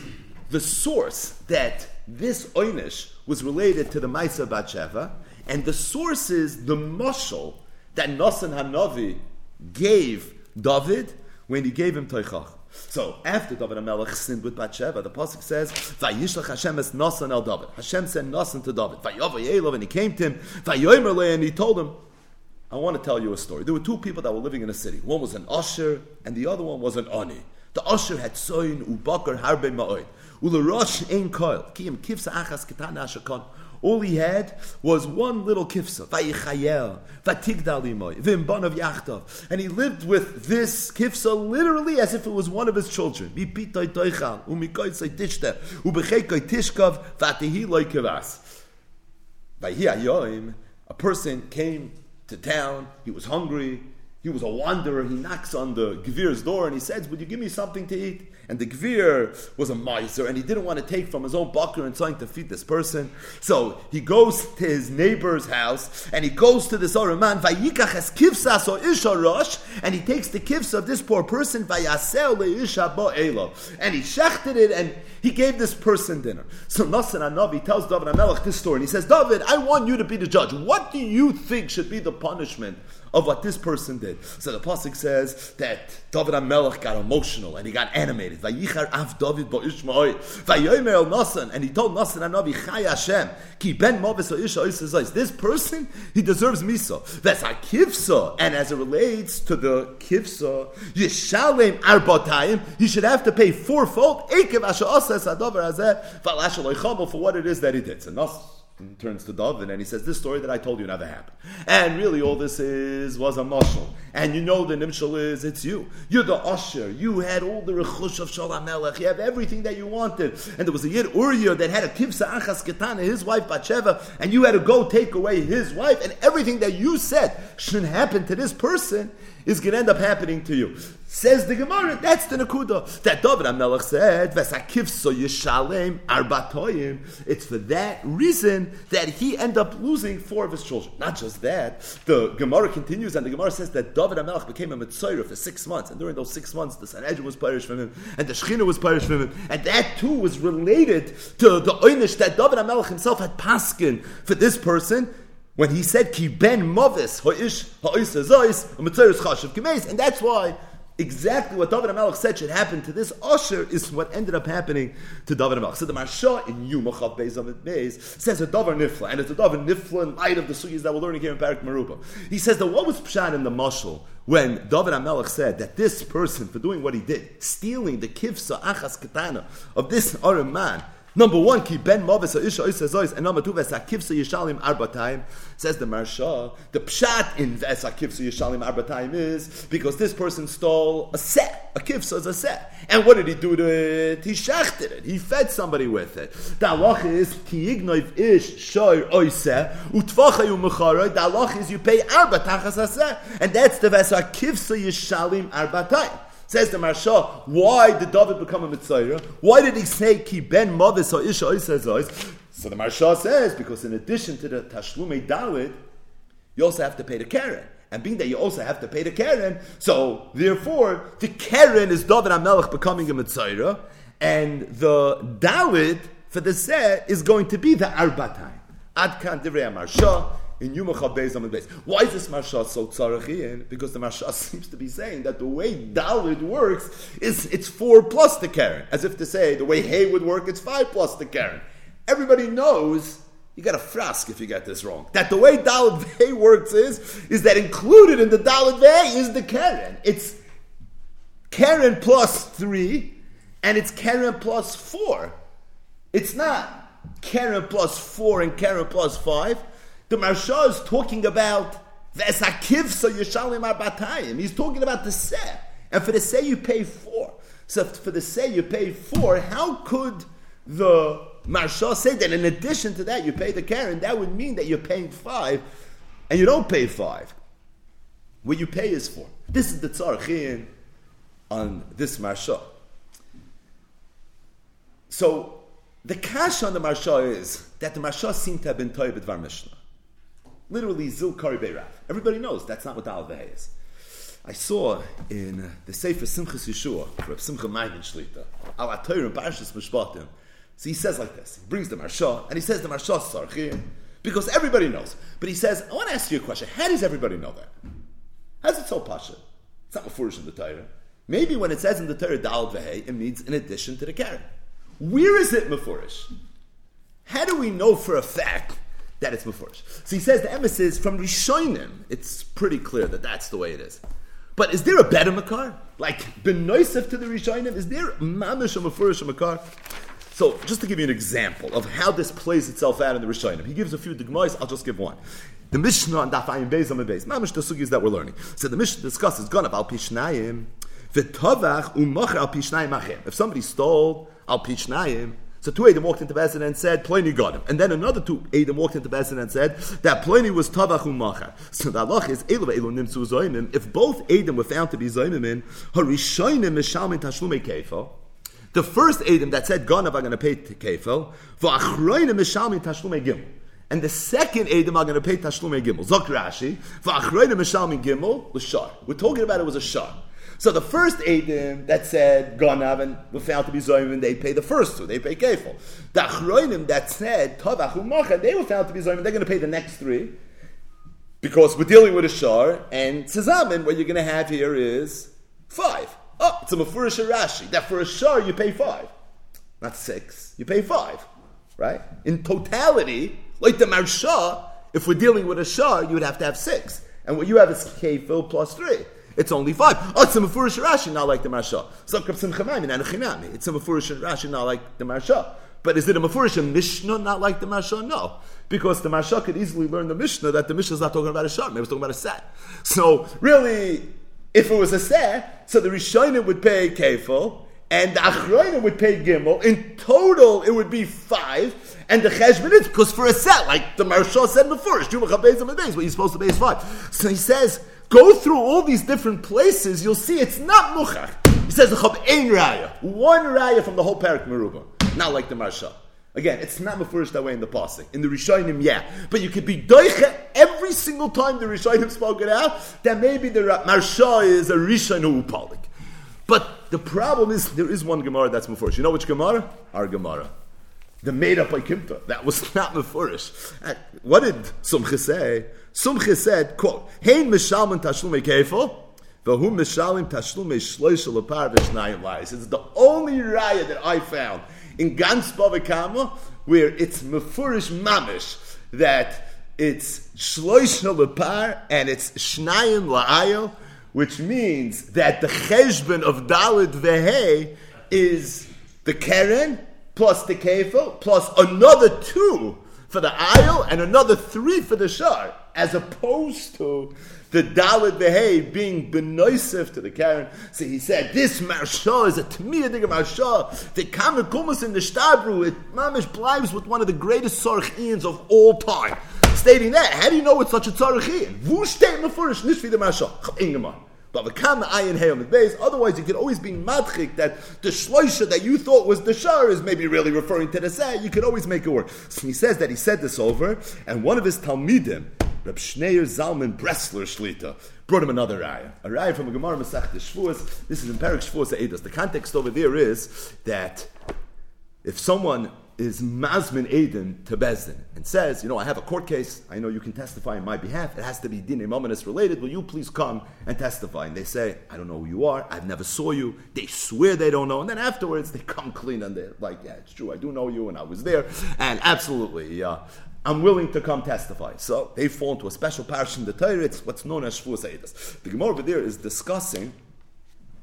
the source that this oynish was related to the Maisa Batsheva, and the source is the mashal that Natan Hanavi gave David when he gave him Toichach. So after David HaMelech sinned with Batsheva, the pasuk says, "Vayishlach Hashem es Natan el David." Hashem sent Natan to David. Vayavay Elov, and he came to him. Vayomer le, and he told him, "I want to tell you a story. There were two people that were living in a city. One was an usher, and the other one was an ani. The usher had soin ubakar harbe ma'od. Ulerosh ein koil kiim kifsa achas ketana ashakon." All he had was one little kifsa. Vayichayel, vatigdal imoy, v'imban of yachtov. And he lived with this kifsa literally as if it was one of his children. Mipitoi toichal, umikoitsoi tishta, ubechekoi tishkav, vatihiloi kivas. Vayihayoim, a person came to town, he was hungry, he was a wanderer, he knocks on the Gvir's door and he says, "Would you give me something to eat?" And the Gvir was a miser and he didn't want to take from his own bakar and something to feed this person. So he goes to his neighbor's house and he goes to this other man, and he takes the kifsa of this poor person, and he shechted it and he gave this person dinner. So Natan HaNavi tells David HaMelech this story and he says, "David, I want you to be the judge. What do you think should be the punishment of what this person did?" So the pasuk says that David HaMelech got emotional and he got animated. Vayichar av David bo Ishmael, vayomer el Natan, and he told Natan HaNavi, "Chai Hashem, ki ben mavis o isha ois ois." This person, he deserves miso. That's a kivsa, and as it relates to the kivsa, yishalem arbataim, he should have to pay fourfold. Ekev asher asa es hadavar hazeh, v'al loichamo, for what it is that he did. So Natan turns to David and he says, "This story that I told you never happened. And really all this was a mashal. And you know the nimshal is, it's you. You're the usher. You had all the rechush of Shalom Melech. You have everything that you wanted. And there was a Yid Uriah that had a kivsa achas ketana, his wife Batsheva, and you had to go take away his wife, and everything that you said shouldn't happen to this person is going to end up happening to you." Says the Gemara, that's the Nakuda that David HaMelech said, "Vesakivso yishalem arbatoyim." It's for that reason that he ended up losing four of his children. Not just that, the Gemara continues, and the Gemara says that David HaMelech became a Metzorah for 6 months, and during those 6 months, the Sanhedrin was perished from him, and the Shechina was perished from him, and that too was related to the oynish that David HaMelech himself had paskin for this person, when he said, "Ki ben mavis ha'ish ha'is hazais u'metzeres chashav kimeis," and that's why exactly what David HaMelech said should happen to this usher is what ended up happening to David HaMelech. So the Marsha in Yuma Chav Beis Amid Beis says a davar nifla, and it's a davar nifla in light of the sugis that we're learning here in Parak Merubah. He says that what was pshat in the mashal when David HaMelech said that this person, for doing what he did, stealing the kivsa achas katana of this arim man, number one, ki ben mavis ha'isha ois hazois, and number two, vesakivsa yishalim arbataim, says the Marsha, the pshat in vesakivsa yishalim arbataim is because this person stole a set. A kivsa is a set. And what did he do to it? He shachted it. He fed somebody with it. The halach is, ki yignoiv ish shoir oiseh, utvachayu mecharoi, the halach is you pay arbatachas haseh. And that's the vesakivsa yishalim arbataim. Says the Marsha, why did David become a Metzorah? Why did he say, "Ki ben mavis ha'isha ois hazois"? So the Marsha says, because in addition to the Tashlumei David, you also have to pay the Karen. And being that you also have to pay the Karen, so therefore, the Karen is David HaMelech becoming a Metzorah, and the David for the set is going to be the Arbatayim. Ad kan divrei Marsha. In Yuma Chav Beis Amid Beis. Why is this Marsha so tzarachian? Because the Marsha seems to be saying that the way Dalit works is it's 4 plus the Karen. As if to say, the way Hay would work, it's 5 plus the Karen. Everybody knows, you got a frask if you got this wrong, that the way Dalit Hay works is that included in the Dalit Hay is the Karen. It's Karen plus 3, and it's Karen plus 4. It's not Karen plus 4 and Karen plus 5. The Marsha is talking about Vesakivsa Yishalim Arbatayim. He's talking about the Seh. And for the Seh you pay 4. So if for the Seh you pay 4, how could the Marsha say that in addition to that you pay the Karen? That would mean that you're paying 5 and you don't pay 5. What you pay is 4. This is the Tzarachin on this Marsha. So the kash on the Marsha is that the Marsha seemed to have been Toibet Var Mishnah. Literally, Zil Kari Beirav. Everybody knows that's not what Dalet Vehei is. I saw in the Sefer Simchas Yeshua, Reb Simcha Maimon Shlita, Al HaTorah Parshas Mishpatim. So he says like this. He brings the Marsha, and he says the Marsha Sarchir, because everybody knows. But he says, I want to ask you a question. How does everybody know that? How's it so pasha? It's not mafurish in the Torah. Maybe when it says in the Torah, Da'al Vehei, it means in addition to the Karen. Where is it mafurish? How do we know for a fact that it's mafurish? So he says the emes is from Rishonim. It's pretty clear that that's the way it is. But is there a better makar? Like, ben Noisef to the Rishonim? Is there mamish or mafurish or makar? So, just to give you an example of how this plays itself out in the Rishonim, he gives a few degmois, I'll just give one. The Mishnah on Dafayim Beis Amid Beis, mamish the sugis that we're learning. So the Mishnah discusses, Ganav al pishnayim, v'tovach u'mocher al pishnayim achim. If somebody stole al pishnayim, so two Adam walked into Bezdin and said, Pliny got him. And then another two Adam walked into Bezdin and said, that Pliny was Tavach u'machar. So the halach is, Elu ve'elu nimtzu zoymim. If both Adam were found to be zoymim, harishonim mishalmin tashlumei keifel. The first Adam that said Ganav are going to pay Kefel, v'achroinim mishalmin tashlumei gimel, and the second Adam are going to pay tashlumei gimel. Zok Rashi, v'achroinim mishalmin gimel l'shar. We're talking about it was a shar. So the first Adam that said Ganav and were found to be Zoyim, they pay the first two. They pay Kefel. The Achroinim that said Tavach u'Macha, they were found to be Zoyim. They're going to pay the next three, because we're dealing with a shar, and Tzazamin, what you're going to have here is five. Oh, it's a Mefurish Rashi. That for a shar, you pay five. Not six. You pay five. Right? In totality, like the Marsha, if we're dealing with a shar, you would have to have six. And what you have is Kefil plus three. It's only five. Oh, it's a Mefurish Rashi, not like the Marsha. It's a Mefurish Rashi, not like the Marsha. But is it a Mefurish and Mishnah, not like the Marsha? No. Because the Marsha could easily learn the Mishnah that the Mishnah is not talking about a shar. Maybe it's talking about a set. So, really, if it was a seh, so the Rishonim would pay Kefil, and the Achronim would pay Gimel. In total, it would be five, and the Cheshbonit, because for a seh, like the Marsha said before, it's what you're supposed to pay is five. So he says, go through all these different places, you'll see it's not Muchach. He says, one Raya from the whole Parak Merubah, not like the Marsha. Again, it's not mafurish that way in the Pasuk. In the Rishonim, yeah. But you could be doicha every single time the Rishonim spoke it out, that maybe the Marsha is a Rishon u'Palik. But the problem is, there is one Gemara that's mafurish. You know which Gemara? Our Gemara. The made up by Kimta. That was not mafurish. What did Sumcha say? Sumcha said, quote, Hein mishalman tashlumei kefil, v'hu mishalim tashlumei shloisha l'par v'shnayim lais. It's the only raya that I found in Gans Bavakama, where it's Mefurish Mamish, that it's Shloisha Lepar and it's Shnayim La'ayo, which means that the Cheshbon of Dalet Vehei is the Keren plus the Kefil plus another two for the Ayo and another three for the Shar, as opposed to the Dalet Vehei being benoisif to the Karen. So he said, this Marsha is a Tamir Digga Marsha. The Kamer Kumas in the Shtabru, it mamish blives with one of the greatest Tzarchians of all time. Stating that, how do you know it's such a Tzarchian? Vushtem Mefurish Nishvi the Marsha. Ingemar. But Vakam Ayin Heim at Beis. Otherwise, you could always be madchik that the Shloisha that you thought was the Shar is maybe really referring to the Seh. You could always make it work. So he says that he said this over, and one of his Talmidim, Reb Shneir Zalman Bressler Shlita, brought him another raya. A raya from a Gemara Masech de Shavuos. This is in Perek Shavuos Eidos. The context over there is that if someone is Mazmin Aiden to Bezdin and says, I have a court case, I know you can testify on my behalf, it has to be Dinei Mamanis related, will you please come and testify? And they say, I don't know who you are, I've never saw you, they swear they don't know, and then afterwards they come clean and they're like, yeah, it's true, I do know you and I was there, and absolutely, I'm willing to come testify. So they fall into a special parish in the Torah. It's what's known as Shavuos Eidos. The Gemara over there is discussing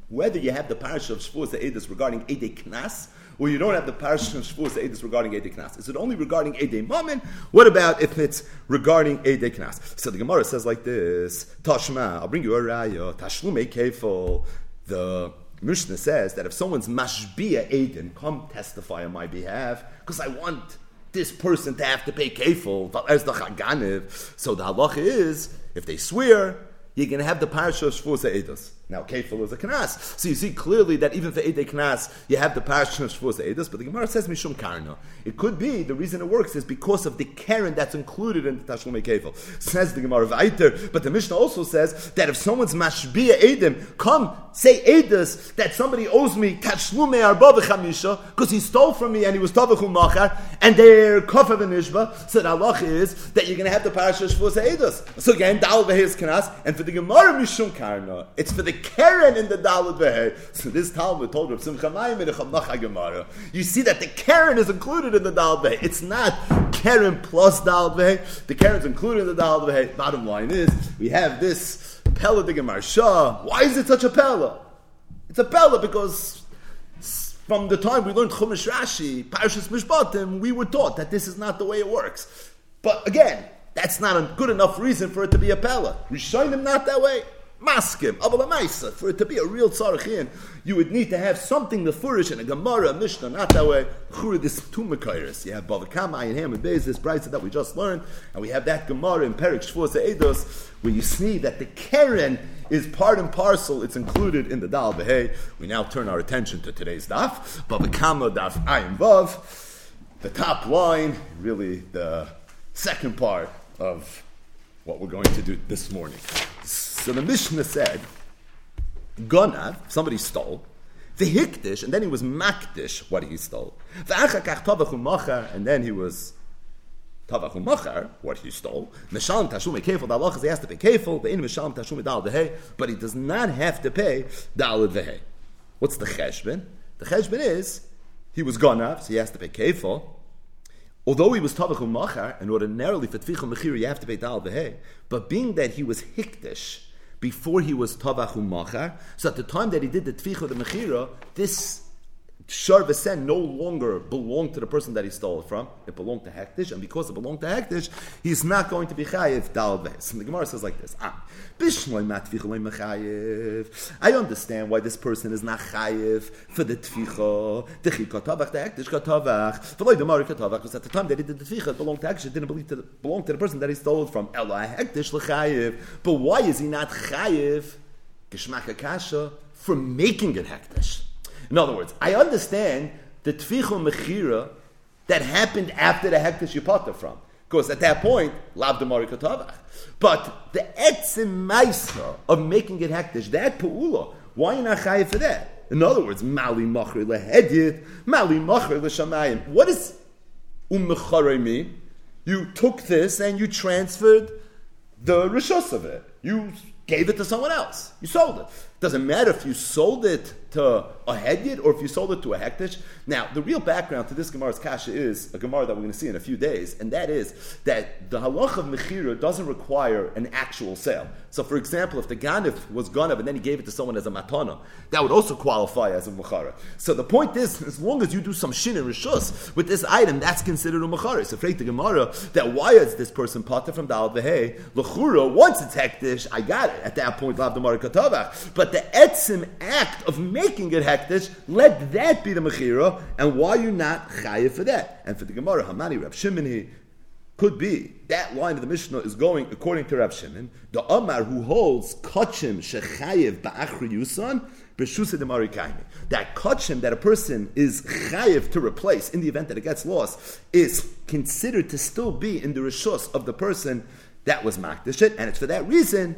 whether you have the parish of Shavuos Eidos regarding Eidei Knas, or you don't have the parish of Shavuos Eidos regarding Eidei Knas. Is it only regarding Eidei Mammon? What about if it's regarding Eidei Knas? So the Gemara says like this, Tashma, I'll bring you a raya, Tashlumei Kefil. The Mishnah says that if someone's Mashbia Eidin, come testify on my behalf, because I want this person to have to pay kefil. So the halach is, if they swear, you're going to have the parasha of Shavuos Eidos. Now, Kefil is a Knas. So you see clearly that even for Eidei Knas, you have the Parashat Shavuos Eidos, but the Gemara says Mishum Karna. It could be, the reason it works is because of the Karen that's included in the Tashlumei Kefil. Says the Gemara of Eiter, but the Mishnah also says that if someone's Mashbiya Eidim, come, say Eidos, that somebody owes me Tashlumei Arba V'chamisha, because he stole from me and he was Tavachum Machar, and they're Kofa V'nishba, so the halach is that you're going to have the Parashat Shavuos Eidos. So again, Dal V'hei's Knas, and for the Gemara Mishum Karna, it's for the Karen in the Dalad Vehei. So this Talmud told Rav Simcha Mayim in the Chamnacha Gemara. You see that the Karen is included in the Dalad Vehei. It's not Karen plus Dalad Vehei. The Karen's included in the Dalad Vehei. Bottom line is, we have this Pella de Gemar Shah. Why is it such a Pella? It's a Pella because from the time we learned Chumash Rashi, Parshas Mishpatim, we were taught that this is not the way it works. But again, that's not a good enough reason for it to be a Pella. We're showing them not that way. Maskim, Abba, for it to be a real Tzarachin, you would need to have something nefurish in a Gemara, a Mishnah, not that way. This two Mekairis. You have Bava Kama, Ayin Ham, and Beis, this price that we just learned, and we have that Gemara in Perek Shavuos Eidos, where you see that the Keren is part and parcel, it's included in the Dal B'Hei. We now turn our attention to today's Daf, Bava Kama, Daf Ayin Vav, the top line, really the second part of what we're going to do this morning. So the Mishnah said, Gonav, somebody stole, the Hikdish, and then he was Makdish what he stole. And then he was Tavachu Machar what he stole. Meshalem Tashumei Kefil, the halachas he has to pay Kefil, the in Meshalem Tashumei Daled Vehei, but he does not have to pay Daled Vehei. What's the Cheshbin? The Cheshbin is, he was Gonav, so he has to pay Kefil. Although he was Tavachu Machar, and ordinarily for Tvicha Mechir you have to pay Daled Vehei, but being that he was Hikdish before he was Tavachu Machar, so at the time that he did the Tvicha the Mechira, this Shar V'Sen no longer belonged to the person that he stole it from. It belonged to Hektish, and because it belonged to Hektish, he's not going to be Chayev Daled Vehei. So the Gemara says like this, I understand why this person is not Chayev for the Tvicha. Techi Katavach, the Hektish Katavach. V'loi Demari Katavach, because at the time that he did the Tvicha, it belonged to Hektish, it didn't belong to the person that he stole it from. Ela Hektish L'Chayev. But why is he not Chayev, Geshmak HaKasha, for making it Hektish? In other words, I understand the Tvicha Mechira that happened after the Hektish you potter from. Because at that point, Lav Demari Katavach. But the Etzim Maisa of making it Hektish, that Pa'ula, why not Chayev for that? In other words, Mali Machri Lehedit, Mali Machri Leshamayim. What does Mecharei mean? You took this and you transferred the Rishos of it. You gave it to someone else. You sold it. Doesn't matter if you sold it to a Hedyot or if you sold it to a Hektish. Now, the real background to this Gemara's Kasha is a Gemara that we're going to see in a few days, and that is that the halach of Mechira doesn't require an actual sale. So, for example, if the Ganav was Ganav and then he gave it to someone as a Matana, that would also qualify as a Mechara. So the point is, as long as you do some Shin and Rishus with this item, that's considered a Mechara. So, afraid the Gemara that why is this person Pater from Daled Vehei? L'chura, once it's Hektish, I got it. At that point, Lav Demari Katavach. But the Etzim act of making it Hektish, let that be the Mechira, and why you not Chayev for that? And for the Gemara, Hamani Rav Shimon, could be that line of the Mishnah is going according to Rav Shimon, the Amar who holds Kachim Shechayev Ba'achri Yusan, B'shuse Demari Kaimi. That Kachim that a person is Chayev to replace in the event that it gets lost is considered to still be in the Rishus of the person that was Makdish it, and it's for that reason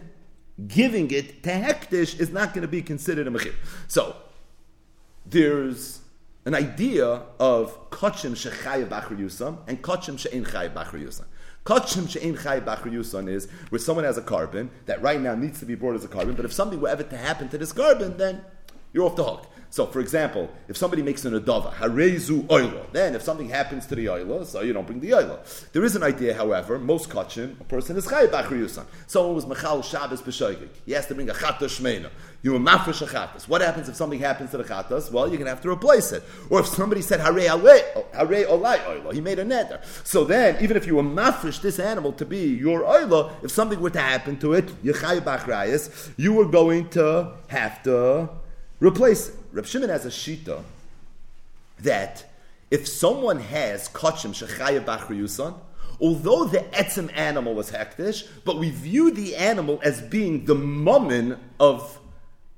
giving it to Hektish is not going to be considered a Mechir. So, there's an idea of Kachim Shechayev B'achri Yusam and Kachim She'en Chayev B'achri Yusam. Kachim She'en Chayev B'achri Yusam is where someone has a carbon that right now needs to be brought as a carbon, but if something were ever to happen to this carbon, then you're off the hook. So, for example, if somebody makes an adava, harezu oila, then if something happens to the oila, so you don't bring the oila. There is an idea, however, most kachim, a person is chayev b'achri yusan. Someone was mechal shabbos b'shoigig. He has to bring a chatas shmeina. You were mafresh a chatas. What happens if something happens to the chatas? Well, you're going to have to replace it. Or if somebody said harei olai oila, he made a neder. So then, even if you were mafresh this animal to be your oila, if something were to happen to it, you chayev b'achrayis, you were going to have to replace it. Reb Shimon has a shita that if someone has kachim shechayev b'achri yusan, although the etzim animal was hektish, but we view the animal as being the mammon of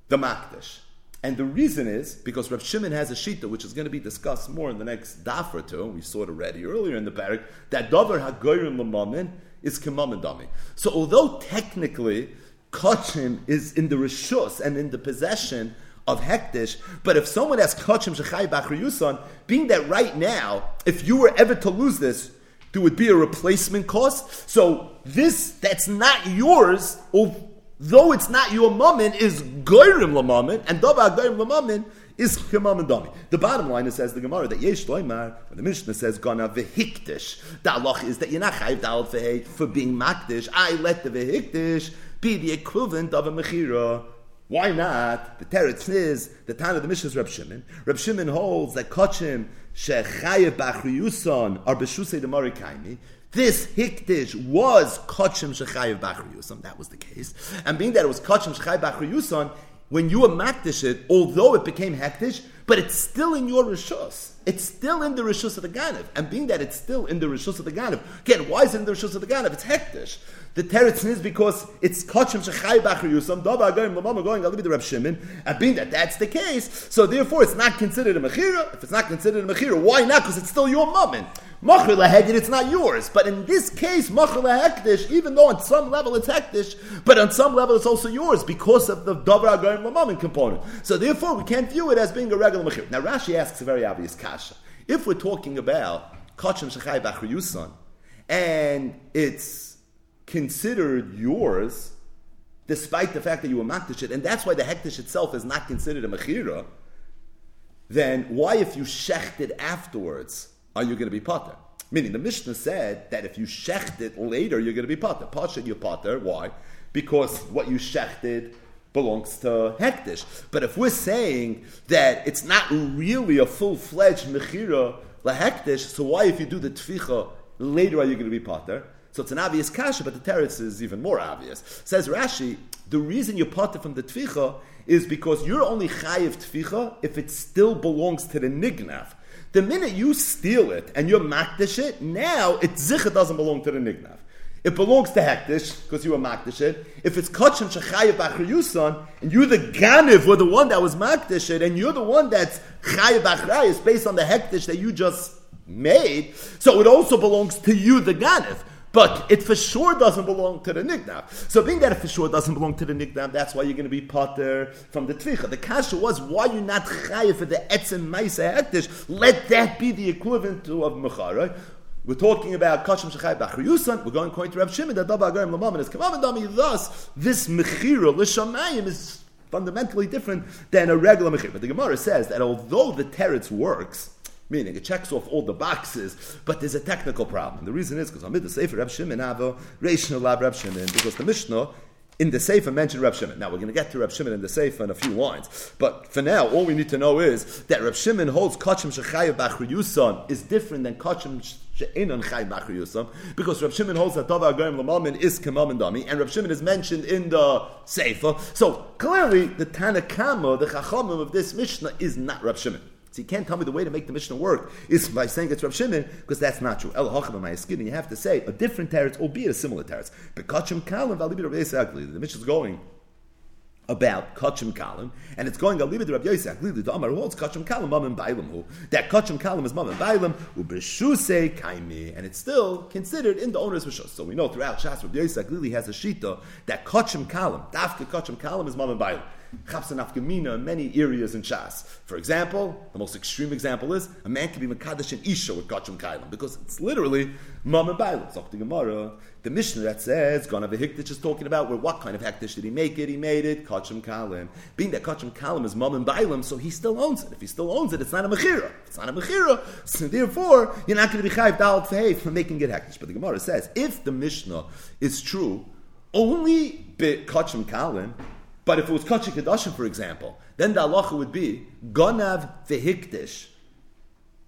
the Makdash. And the reason is because Rav Shimon has a shita, which is going to be discussed more in the next daf or two. We saw it already earlier in the parak that davar hagoyrim l'mamin is k'mamin dami. So although technically kachim is in the rishus and in the possession of hektish, but if someone has kachim shechai b'achriyusan, being that right now, if you were ever to lose this, there would be a replacement cost. So this that's not yours, though it's not your mammon, is goyrim l'mammon, and dava goyrim l'mammon is k'mammon dami. The bottom line, it says the Gemara that yesh loymar, when the Mishnah says gana v'hiktish, the halach is that you're not chayv da'al v'hei for being makdish. I let the v'hiktish be the equivalent of a mechira. Why not? The teretz is the time of the Mishnah's Reb Shimon. Reb Shimon holds that kochim shechayev b'achriyuson are b'shusei demari kaimi. This hiktish was kachim shechayev b'achriyuson. That was the case. And being that it was kachim shechayev b'achriyuson, when you amaktish it, although it became hektish, but it's still in your rishus. It's still in the rishus of the ganav. And being that it's still in the rishus of the ganav, again, why is it in the rishus of the ganav? It's hektish. The teretz is because it's kachim shechai b'achriyusam, dava agarim l'mama going alibi the Reb Shimon. And being that that's the case, so therefore it's not considered a mechira. If it's not considered a mechira, why not? Because it's still your mammon. Machir lahedid, it's not yours. But in this case, machir lahektish, even though on some level it's hektish, but on some level it's also yours because of the davar agarim l'mamin component. So therefore, we can't view it as being a regular machir. Now Rashi asks a very obvious kasha. If we're talking about kachim shechai b'achriyusan and it's considered yours, despite the fact that you were makdish it, and that's why the hektish itself is not considered a machira, then why, if you shecht it afterwards, are you going to be potter? Meaning the Mishnah said that if you shecht it later, you're going to be potter. Pashut, you're potter. Why? Because what you shechted belongs to hektish. But if we're saying that it's not really a full-fledged mechira lahektish, so why, if you do the tficha later, are you going to be potter? So it's an obvious kasha, but the teretz is even more obvious. Says Rashi, the reason you're potter from the tficha is because you're only chayiv tficha if it still belongs to the nignav. The minute you steal it and you makdish it, now it zicha doesn't belong to the nignav. It belongs to hektish because you were makdish it. If it's kachim shechayev b'achriyusan and you the ganiv were the one that was makdish it and you're the one that's chayev b'achrayus based on the hektish that you just made, so it also belongs to you the ganiv. But it for sure doesn't belong to the nignav. So being that it for sure doesn't belong to the nignav, that's why you're going to be potter from the tvicha. The kasha was, why you not chayev for the etzem ma'isa hektish? Let that be the equivalent to of mechara. We're talking about kachim shechai b'achriyusan. We're going to Reb Shimon that dava agarim l'mamin is k'mamin dami. Thus, this mechira l'shamayim is fundamentally different than a regular mechira. But the Gemara says that although the teretz works, meaning it checks off all the boxes, but there's a technical problem. The reason is because amid the Sefer Reb Shimon Avo Reishon Lab Reb Shimon, because the Mishnah in the Sefer mentioned Reb Shimon. Now we're going to get to Reb Shimon in the Sefer in a few lines, but for now all we need to know is that Reb Shimon holds Kachim Shechayev B'achriyusan is different than Kachim She'enon Chayev B'achriyusan, because Reb Shimon holds that Dava Agarim L'Mamin is K'mamin Dami, and Reb Shimon is mentioned in the Sefer. So clearly the Tanakama, the Chachamim of this Mishnah, is not Reb Shimon. So you can't tell me the way to make the Mishnah work is by saying it's Reb Shimon, because that's not true. El Hachem Ma'askin, you have to say a different teretz, albeit a similar teretz. But Kachim Kalim V'Alibi Rabbi Yosef Aglili. The Mishnah is going about Kachim Kalim, and it's going V'Alibi Rabbi Yosef Aglili. The Amar holds Kachim Kalim Mam and Bailam Hu. That Kachim Kalim is Mam and Bailam Hu B'Shusei Kaimi, and it's still considered in the owner's B'Shus. So we know throughout Shas Rabbi Yosef Aglili has a shita that Kachim Kalim, Dafka Kachim Kalim is Mam and Bailam. In many areas in Shas. For example, the most extreme example is a man can be Mekadosh and Isha with Kachim Kailam because it's literally Mam and Bailam. So the Gemara, the Mishnah that says Ganav Hektish is talking about where what kind of Hektish did he make it? He made it Kachim Kailam. Being that Kachim Kailam is Mam and Bailam, so he still owns it. If he still owns it, it's not a Mechira. If it's not a Mechira, so therefore you're not going to be Chayiv Dalet Fehei for making it Hektish. But the Gemara says if the Mishnah is true, only Kachim Kailam. But if it was Kachim Kedashim, for example, then the halacha would be Gonav Vehiktish.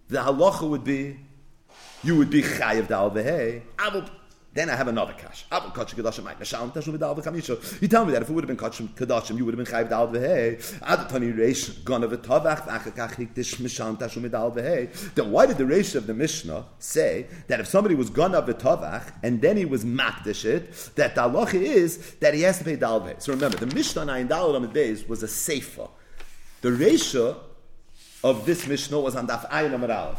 The halacha would be you would be Chayav Dal Vehei. Then I have another cash. You tell me that if it would have been Kachim Kadashim, you would have been Chayv Dal Vehei. Adatani Reish Ganav Tavach Vachakach Hikdish Misham Tashum Dal Vehei. Then why did the Reish of the Mishnah say that if somebody was Ganav Tavach and then he was Makdish it, that the halacha is that he has to pay Dal Vehei? So remember, the Mishnah in Dal Amid Beis was a seifa. The Reisha of this Mishnah was on Daf Ayin Amar Aleph.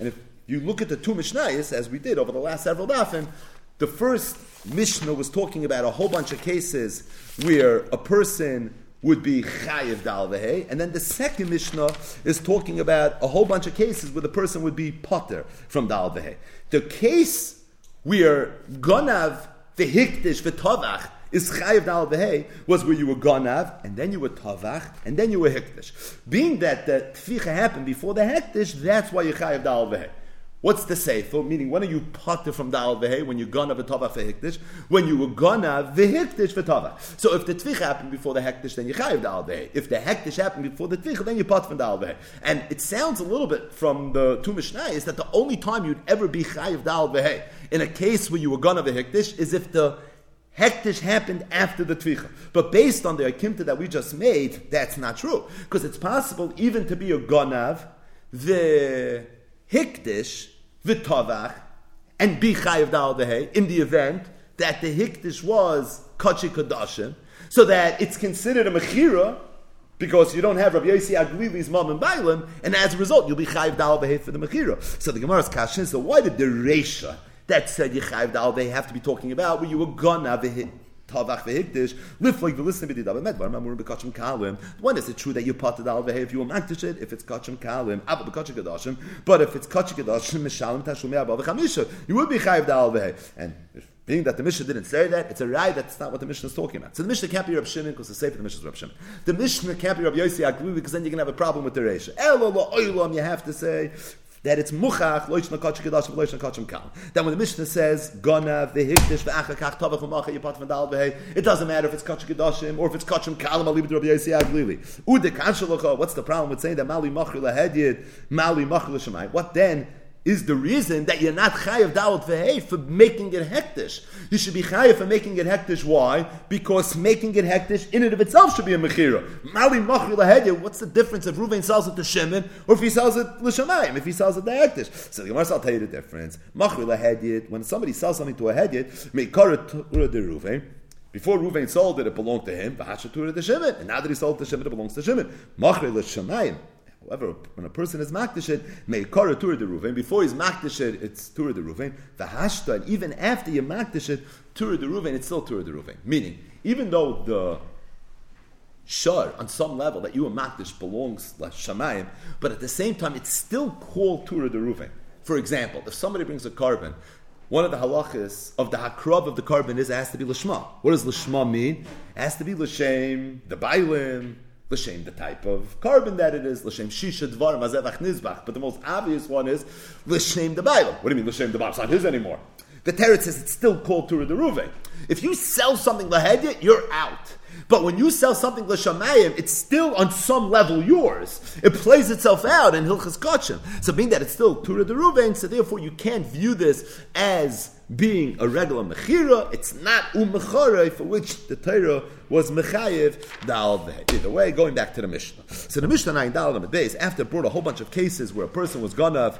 And if you look at the two Mishnayos, as we did over the last several Dafim, the first Mishnah was talking about a whole bunch of cases where a person would be Chayiv Dal Vehei, and then the second Mishnah is talking about a whole bunch of cases where the person would be Potter from Dal Vehei. The case where Gonav Vehikdish V'Tovach is Chayiv Dal Vehei was where you were Gonav, and then you were Tavach, and then you were Hikdish. Being that the Tficha happened before the Hikdish, that's why you're Chayiv Dal Vehei. What's the Seifel? Meaning, when are you Potter from Dal Vehei? When you're Gonav V'Tavach V'Hikdish? When you were Gonav V'Hikdish V'Tavach. So if the Tficha happened before the Hikdish, then you're Chayiv Dal Vehei. If the Hikdish happened before the Tficha, then you're Potter from Dal Vehei. And it sounds a little bit from the two Mishnayos is that the only time you'd ever be Chayiv Dal Vehei in a case where you were Gonav V'Hikdish is if the Hektish happened after the Tvicha. But based on the Akimta that we just made, that's not true. Because it's possible even to be a Gonav, the Hektish, the Tavach, and be Chayav Dal Vehei in the event that the Hektish was Kachi Kadashim, so that it's considered a Mechira, because you don't have Rabbi Yossi Aglili's mom and Bailam, and as a result, you'll be Chayav Dal Vehei for the Mechira. So the Gemara's Kashin, so why did the Reisha that said, Yechayiv Dal Vehei have to be talking about where you were Gonav Tavach Vehikdish, live like the listener with the Dabba Medvar, Mamur Bekachim Kalim. When is it true that you parted Dal Vehei if you were Makdish it? If it's Kachim Kalim, Abba Bekachim Kadashim, but if it's Kachim Kadashim, Mishalim Tashumei Abba Vechamisha, you would be Chayiv Dal Vehei. And being that the Mishnah didn't say that, it's a right, that's not what the Mishnah is talking about. So the Mishnah can't be Reb Shimon because it's safe for the Mishnah is Reb Shimon. The Mishnah can't be Rabbi Yossi Aglili because then you're going to have a problem with the Reisha. Elo lo oilam, you have to say that it's muchach loishna kachik kedash loishna kachim kal. Then when the Mishnah says ganav vehikdish veachakach tavach umacha yipat from Dal Vehei, it doesn't matter if it's kachik kedashim or if it's kachim kalim. I'll leave it to Rabbi Yossi Aglili. Ude kanshalocha. What's the problem with saying that mali machri lahedyid, mali machri l'shamay? What then is the reason that you're not chayav Dal Vehei for making it hektish? You should be chayav for making it hektish. Why? Because making it hektish in and of itself should be a mechira. Mali machri lahedya, what's the difference if Ruvain sells it to Shimon or if he sells it l'shamayim, if he sells it to hektish? So the Gemara, I'll tell you the difference. Machri lahedya, when somebody sells something to a hedyot, meikara tura de Ruvain. Before Ruvain sold it, it belonged to him, v'hasha tura de Shimon. And now that he sold it to Shimon, it belongs to Shimon. Machri l'shamayim. However, when a person is makdashid, meikara tura de Ruvain. Before he's makdashid, it's tura de Ruvain. V'hashta, and even after you makdashid, tura de Ruvain, it's still tura de Ruvain. Meaning, even though the shar on some level that you were makdash belongs to shamayim, but at the same time, it's still called tura de Ruvain. For example, if somebody brings a carbon, one of the halachas of the hakrav of the carbon is it has to be l'shma. What does l'shma mean? It has to be l'shem, the bailim, l'shem the type of carbon that it is, l'shem shisha dvar mazevach nizbach. But the most obvious one is l'shem the Bible. What do you mean l'shem the Bible? It's not his anymore. The Teretz says it's still called Tura Deruvim. If you sell something l'hedya, you're out. But when you sell something l'shamayim, it's still on some level yours. It plays itself out in Hilchas Kachim. So being that it's still Tura Deruvim, so therefore you can't view this as being a regular mechira. It's not umecharei for which the Torah was mechayev Dal Vehei. Either way, going back to the Mishnah. So the Mishnah in Dal Amid Beis, after it brought a whole bunch of cases where a person was ganav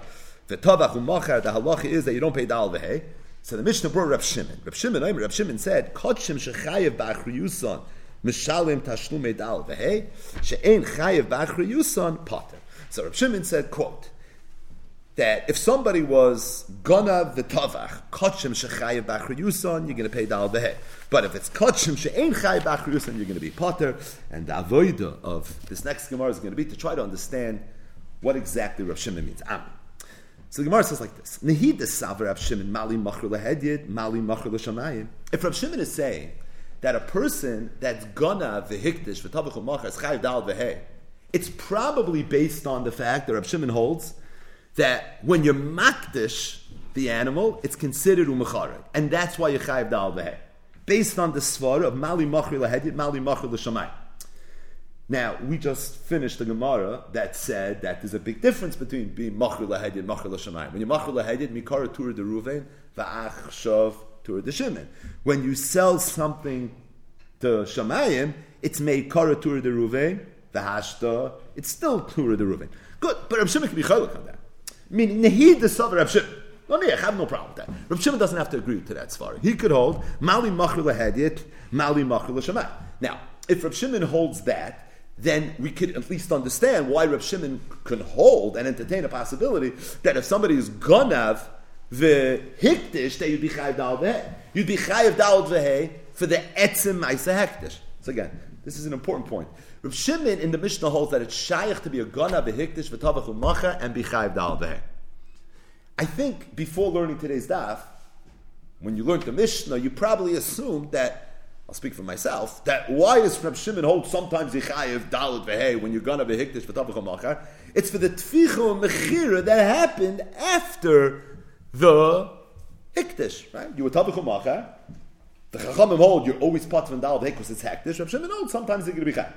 v'tavach u'machar, the halacha is that you don't pay Dal Vehei. So the Mishnah brought Reb Shimon. Reb Shimon said, "Kachim shechayev b'achriyuson mishalim tashlumei Dal Vehei she'ein chayev b'achriyuson pater." So Reb Shimon said, "Quote." That if somebody was Gonav v'Tavach, Kachim shechayev b'achriyuson, you're going to pay Dal Vehei. But if it's Kachim she'ein chayev b'achriyuson, you're going to be Potter. And the avodah of this next Gemara is going to be to try to understand what exactly Rav Shimon means. Amen. So the Gemara says like this: Nehid savar Rav Shimon mali machri lahedyid, mali machri l'shamayim. If Rav Shimon is saying that a person that's Gonav v'hikdish v'Tavach u'machar is chayev Dal Vehei, it's probably based on the fact that Rav Shimon holds that when you're makdish the animal, it's considered umacharei, and that's why you're chayiv Dal Vehei, based on the svara of mali machri lahedyid, mali machri l'shamayim. Now we just finished the Gemara that said that there's a big difference between being machri lahedyid and machri l'shamayim. When you're machri lahedyid, mikara tura de Ruvain va'achshav Torah D'Shimon. When you sell something to Shamayim, it's made Kara Torah D'Ruvain, the Hashta, it's still Torah D'Ruvain. Good, but Rav Shimon can be Chalak on that. Meaning, Nehid the Sover Rav Shimon. No, I have no problem with that. Rav Shimon doesn't have to agree to that Sfari. He could hold, Mali Machri L'Hedit, Mali Machri L'Shamay. Now, if Rav Shimon holds that, then we could at least understand why Rav Shimon can hold and entertain a possibility that if somebody is Gonav the Hiktish, that you'd be Chayav Dal V'Hei. You'd be Chayav Dal V'Hei for the Etzim Maisa Hektish. So again, this is an important point. Rav Shimon in the Mishnah holds that it's Shaykh to be a Gonav, a Hiktish, V'Tavach U'Macha, and be Chayav Dal V'Hei. I think before learning today's daf, when you learned the Mishnah, you probably assumed that, I'll speak for myself, that why does Rav Shimon hold sometimes Yichayev Dalet V'Hei when you're gonna be Hikdish V'Tavach U'Machar? It's for the Tficha Mechira that happened after the Hikdish, right? You were Tavach U'Machar, the Chachamim hold, you're always part of Dalet V'Hei because it's Hikdish. Rav Shimon holds sometimes they're gonna be Chayev.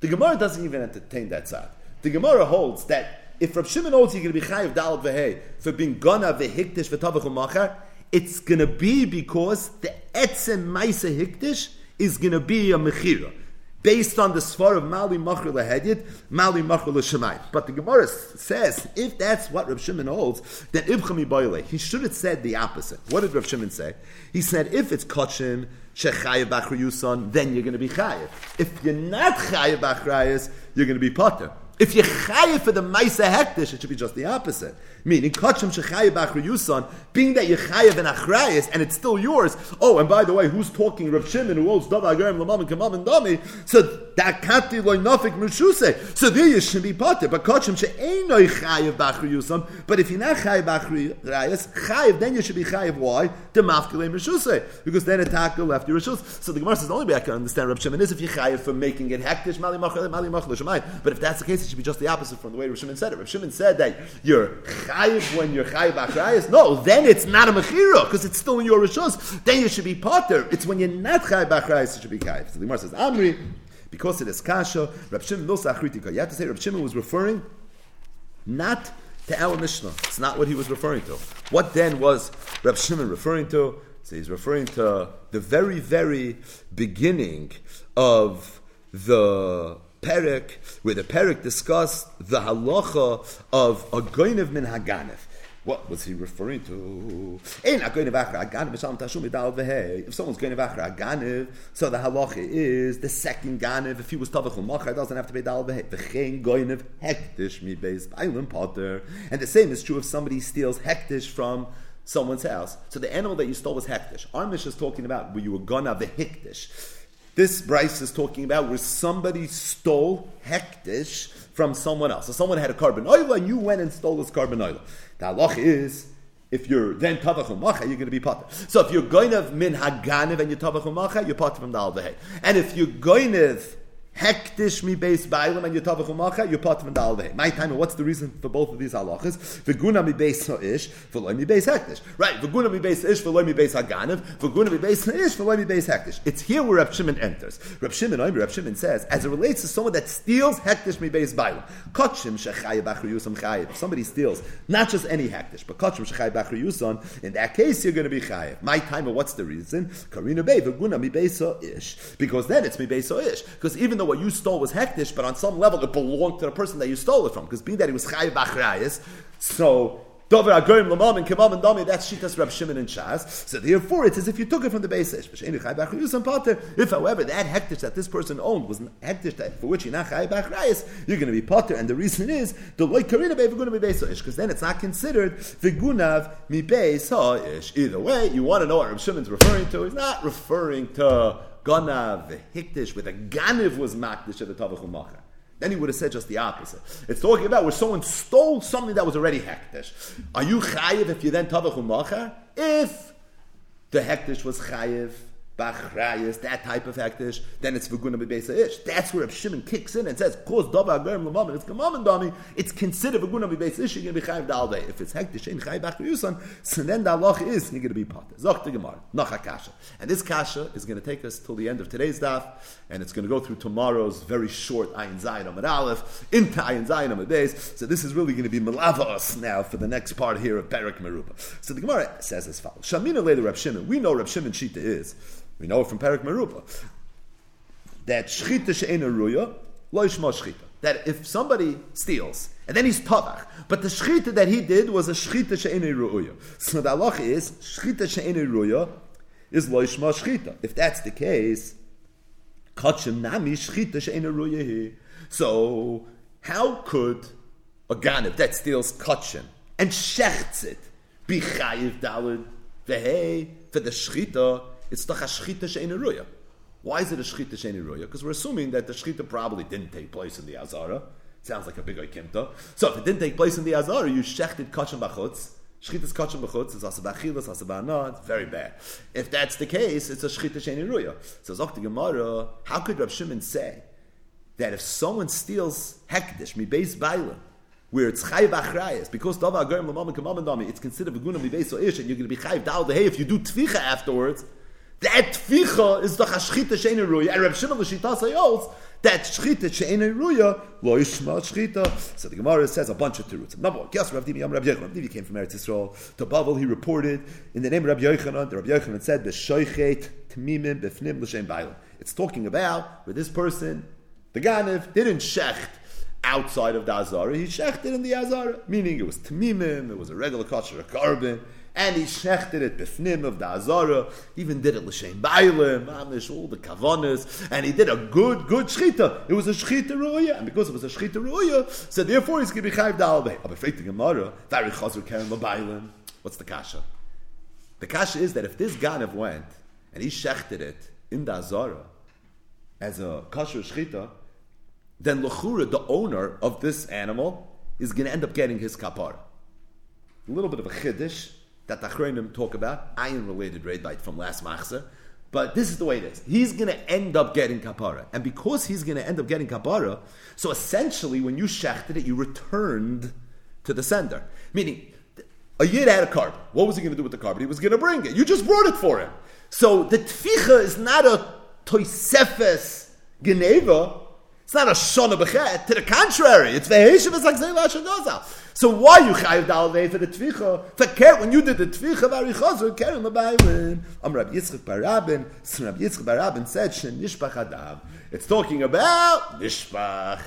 The Gemara doesn't even entertain that side. The Gemara holds that if Rav Shimon holds you're gonna be Chayev Dalet V'Hei for being gonna be Hikdish V'Tavach U'Machar, it's going to be because the Etzem Maisa Hikdish is going to be a Mechira, based on the Svar of Mali Machri L'Hedit, Mali Machri L'Shamay. But the Gemara says, if that's what Rav Shimon holds, then Ibcha Miboyle, he should have said the opposite. What did Rav Shimon say? He said, if it's Kachim, Shechayev Bachrayuson, then you're going to be Chayev. If you're not Chayev Bachrayus, you're going to be Potter. If you're chayev for the Maisa Hektish, it should be just the opposite. Meaning, Kachim Shechayev Achrayuson, being that you're chayev and achrayus, and it's still yours. Oh, and by the way, who's talking? Rav Shimon, who owes Dava Agarim, Lamam, and Kamam, and Dami. So, Dakati Loy Nafik Meshuse. So, there you should be potter. But Kachim She'enoy Chayev Achrayuson. But if you're not chayev achrayus, chayev, then you should be chayev. Why? The Mafkele Meshuse. Because then a tackle left your Meshuse. So, the Gemara says the only way I can understand Rav Shimon is if you're chayev for making it Hektish, Mali Machal, Mali Machal, Shemayim. But if that's the case, it should be just the opposite from the way Rav Shimon said it. Rav Shimon said that you're chayiv when you're chayiv achrayus. No, then it's not a mechira because it's still in your rishus. Then you should be potter. It's when you're not chayiv achrayus, it should be chayiv. So the Gemara says, Amri, because it is kasha, Rav Shimon no sachritika. You have to say Rav Shimon was referring not to our Mishnah. It's not what he was referring to. What then was Rav Shimon referring to? So he's referring to the very, very beginning of the Perek, where the Perek discussed the halacha of a goynev min haganef. What was he referring to? If someone's goynev achra haganef, so the halacha is the second ganev. If he was tavach u'machar, doesn't have to pay dal v'hei. V'chein goynev hektish mi beis b'aylim potter. And the same is true if somebody steals hektish from someone's house. So the animal that you stole was hektish. Our Mishnah is talking about where you were gonna v'hektish. This Bryce is talking about where somebody stole hektish from someone else. So someone had a carbon oila and you went and stole this carbon oila. The halach is, if you're then tavach u'macha, you're going to be potter. So if you're goynev min haganev and you're tavach u'macha, you're potter from the alvehei. And if you're goynev hektish mi beis bailam and you're tavach u'macha, you're potter from the alvehei. My time, what's the reason for both of these halachas? V'guna mi beis ish, v'loy mi beis hektish. Right, v'guna mi beis ish, v'loy mi beis haganev, v'guna mi beis ish, v'loy mi beis hektish. It's here where Rav Shimon enters. Rav Shimon says, as it relates to someone that steals hektish mi beis bailam, kachim shechayev achrayuson chayev. If somebody steals, not just any hektish, but kachim shechayev achrayuson, in that case you're going to be chayev. My time, what's the reason? Karina bei v'guna mi beis ish, because then it's mi beis ish. Because even though what you stole was hektish, but on some level it belonged to the person that you stole it from, because being that he was chayev achrayus, so dover agorim l'mam and k'mam and dami, that's shitas Rav Shimon and Shas. So therefore it's as if you took it from the basis. If however that hektish that this person owned was hektish that for which you're not chayev achrayus, you're going to be potter, and the reason is the loy karina be v'gunav mi beis ha'ish, because then it's not considered v'gunav mi beis ha'ish. Either way, you want to know what Rav Shimon's referring to. He's not referring to Gonav Hikdish, where the Ganev was Makdish at the Tavach U'Machar. Then he would have said just the opposite. It's talking about where someone stole something that was already Hektish. Are you Chayiv if you're then Tavach U'Machar? If the Hektish was Chayiv Bachrayas, that type of hektish, then it's v'guna b'beisa ish. That's where Reb Shimon kicks in and says, "Kos dava agerim l'mamon." It's kamamon dami. It's considered v'guna b'beisa ish. You're going to be chayiv da'aldei. If it's hektish, ain't chayiv b'achriusan. So then the halach is you're going to be potter. Zok the gemara, noch a kasha, and this kasha is going to take us till the end of today's daf, and it's going to go through tomorrow's very short ayin zayin amid aleph into ayin zayin amid beis. So this is really going to be malavos now for the next part here of Perek Meruba. So the gemara says as follows: Shamina lei Reb Shimon. We know Reb Shimon shita is. We know it from Perek Meruba that shchita she'ena ruya lo yishma shchita. That if somebody steals and then he's tavach, but the shchita that he did was a shchita she'ena ruya. So the halach is shchita she'ena ruya is lo yishma shchita. If that's the case, kachim nami shchita she'ena ruya. So how could a ganef that steals kachim and shechts it be chayiv daled vehei for the shchita? It's toch a shchita she'en eruya. Why is it a shchita she'en eruya? Because we're assuming that the shchita probably didn't take place in the Azara. Sounds like a big oikimta. So if it didn't take place in the Azara, you shechted kachem b'chutz. Shchita's kachem b'chutz is asa b'achilas, asa b'ana. It's very bad. If that's the case, it's a shchita she'en eruya. So Zok the Gemara, how could Reb Shimon say that if someone steals hekdesh, mi beis baila, where it's chayiv achrayas, because dava agerim l'mamon k'mamon dami, it's considered v'guna mi beis ish, and you're going to be chayiv dal dehei if you do tvicha afterwards. That tficha is the shchita she'en eruya, and Reb Shimon l'shita says that shchita she'en eruya lo yishma shchita. So the Gemara says a bunch of terutzim. Number one, Rav Divi came from Eretz Yisrael to Bavel. He reported in the name of Rabbi Yochanan. The Rabbi Yochanan said the shoychet tmimim b'fnim l'shem bailam. It's talking about where this person, the ganef, didn't shecht outside of the Azara. He shechted in the Azara, meaning it was tmimim. It was a regular kosher carbon. And he shechted it b'fnim of the Azara, even did it l'shem bailim, mamish, all the kavanas, and he did a good shchita. It was a shchita ruya, and because it was a shchita ruya, so therefore he's going to be chayiv d'albei. I'm afraid the Gemara, vari chazur kerem l'bailim. What's the kasha? The kasha is that if this ganev went, and he shechted it in the Azara, as a kasher shchita, then l'chura, the owner of this animal, is going to end up getting his kapara. A little bit of a chiddush that the Achronim talk about, iron-related raid bite from last machzor, but this is the way it is. He's going to end up getting kapara, and because he's going to end up getting kapara, so essentially when you shechted it, you returned to the sender. Meaning, a yid had a carbon. What was he going to do with the carbon? He was going to bring it. You just brought it for him. So the tficha is not a toisefes geneva. It's not a shana b'chet. To the contrary, it's veheshiv v'zakzei v'ashadoza. So why you chayiv dalvei for the tvicha? For care when you did the tvicha v'arichazur kerem l'baylim. I'm Rabbi Yitzchak bar Rabin. So Rabbi Yitzchak bar Rabin said shenishpach adam. It's talking about nishpach.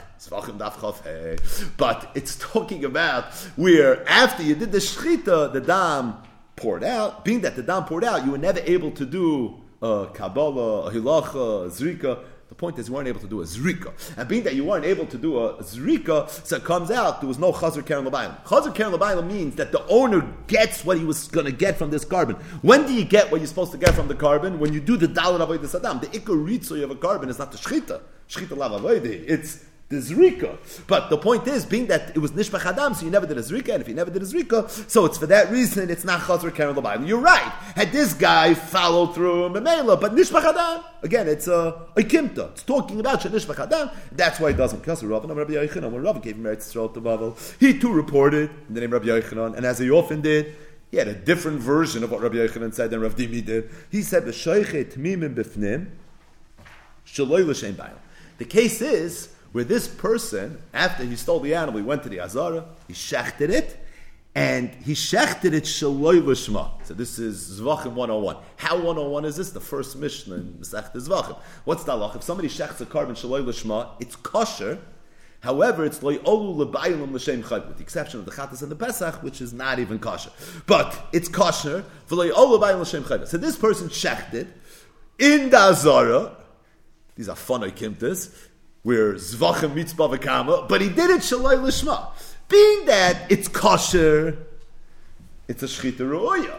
But it's talking about where after you did the shchita, the dam poured out. Being that the dam poured out, you were never able to do kabbalah, hilacha, zrika. The point is you weren't able to do a zrika. And being that you weren't able to do a zrika, so it comes out there was no chazur keren l'baylam. Chazur keren l'baylam means that the owner gets what he was going to get from this carbon. When do you get what you're supposed to get from the carbon? When you do the dalet avodas adam. The ikar ritzui of a carbon is not the shchita. Shchita lav avodah. It's the zrika. But the point is, being that it was nishpach adam, so you never did a zrika, and if you never did a zrika, so it's for that reason, it's not chazur keren l'baylam. You're right. Had this guy followed through memela, but nishpach adam, again, it's a kimta. It's talking about shenishpach adam. That's why it doesn't. Because Rav and Rabbi Yochanan, when Rav gave him Eretz Yisrael to Bavel, he too reported in the name of Rabbi Yochanan, and as he often did, he had a different version of what Rabbi Yochanan said than Rav Dimi did. He said, "B'shoyche tmimim b'fnim, shaloi l'shem b'ayim." The case is where this person, after he stole the animal, he went to the Azara, he shechted it, and he shechted it shaloi l'shma. So this is Zvachim 101. How 101 is this? The first Mishnah in Masechta Zvachim. What's the halach? If somebody shechts a carbon shaloi l'shma, it's kosher. However, it's lo'olu l'bayilum l'shem chayv, with the exception of the Chatas and the Pesach, which is not even kosher. But it's kosher for lo'olu l'bayilum l'shem chayv. So this person shechted in the Azara. These are fun oikimtas, where zvachim meets bavakama, but he did it shalai lishma. Being that it's kosher, it's a shchita ru'oya,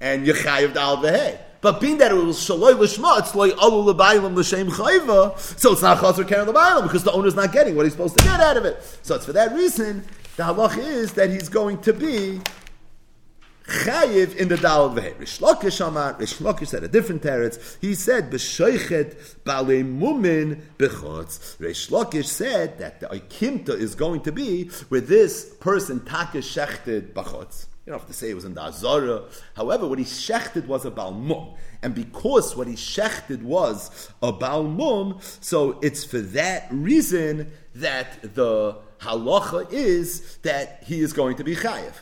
and yechayiv da'al v'hei. But being that it was shalai lishma, it's like alu l'baylam l'shem chayva, so it's not chazor karen l'baylam, because the owner's not getting what he's supposed to get out of it. So it's for that reason, the halach is that he's going to be Chayiv in the Dal Vehei. Rish Lakish Amar, Rish Lakish said a different teretz. He said, B'shoichet B'alei Mumin B'chutz. Rish Lakish said that the Oikimta is going to be where this person Takesh Shechted B'chutz. You don't have to say it was in the Azara. However, what he shechted was a Balmum. And because what he shechted was a Balmum, so it's for that reason that the halacha is that he is going to be Chayiv.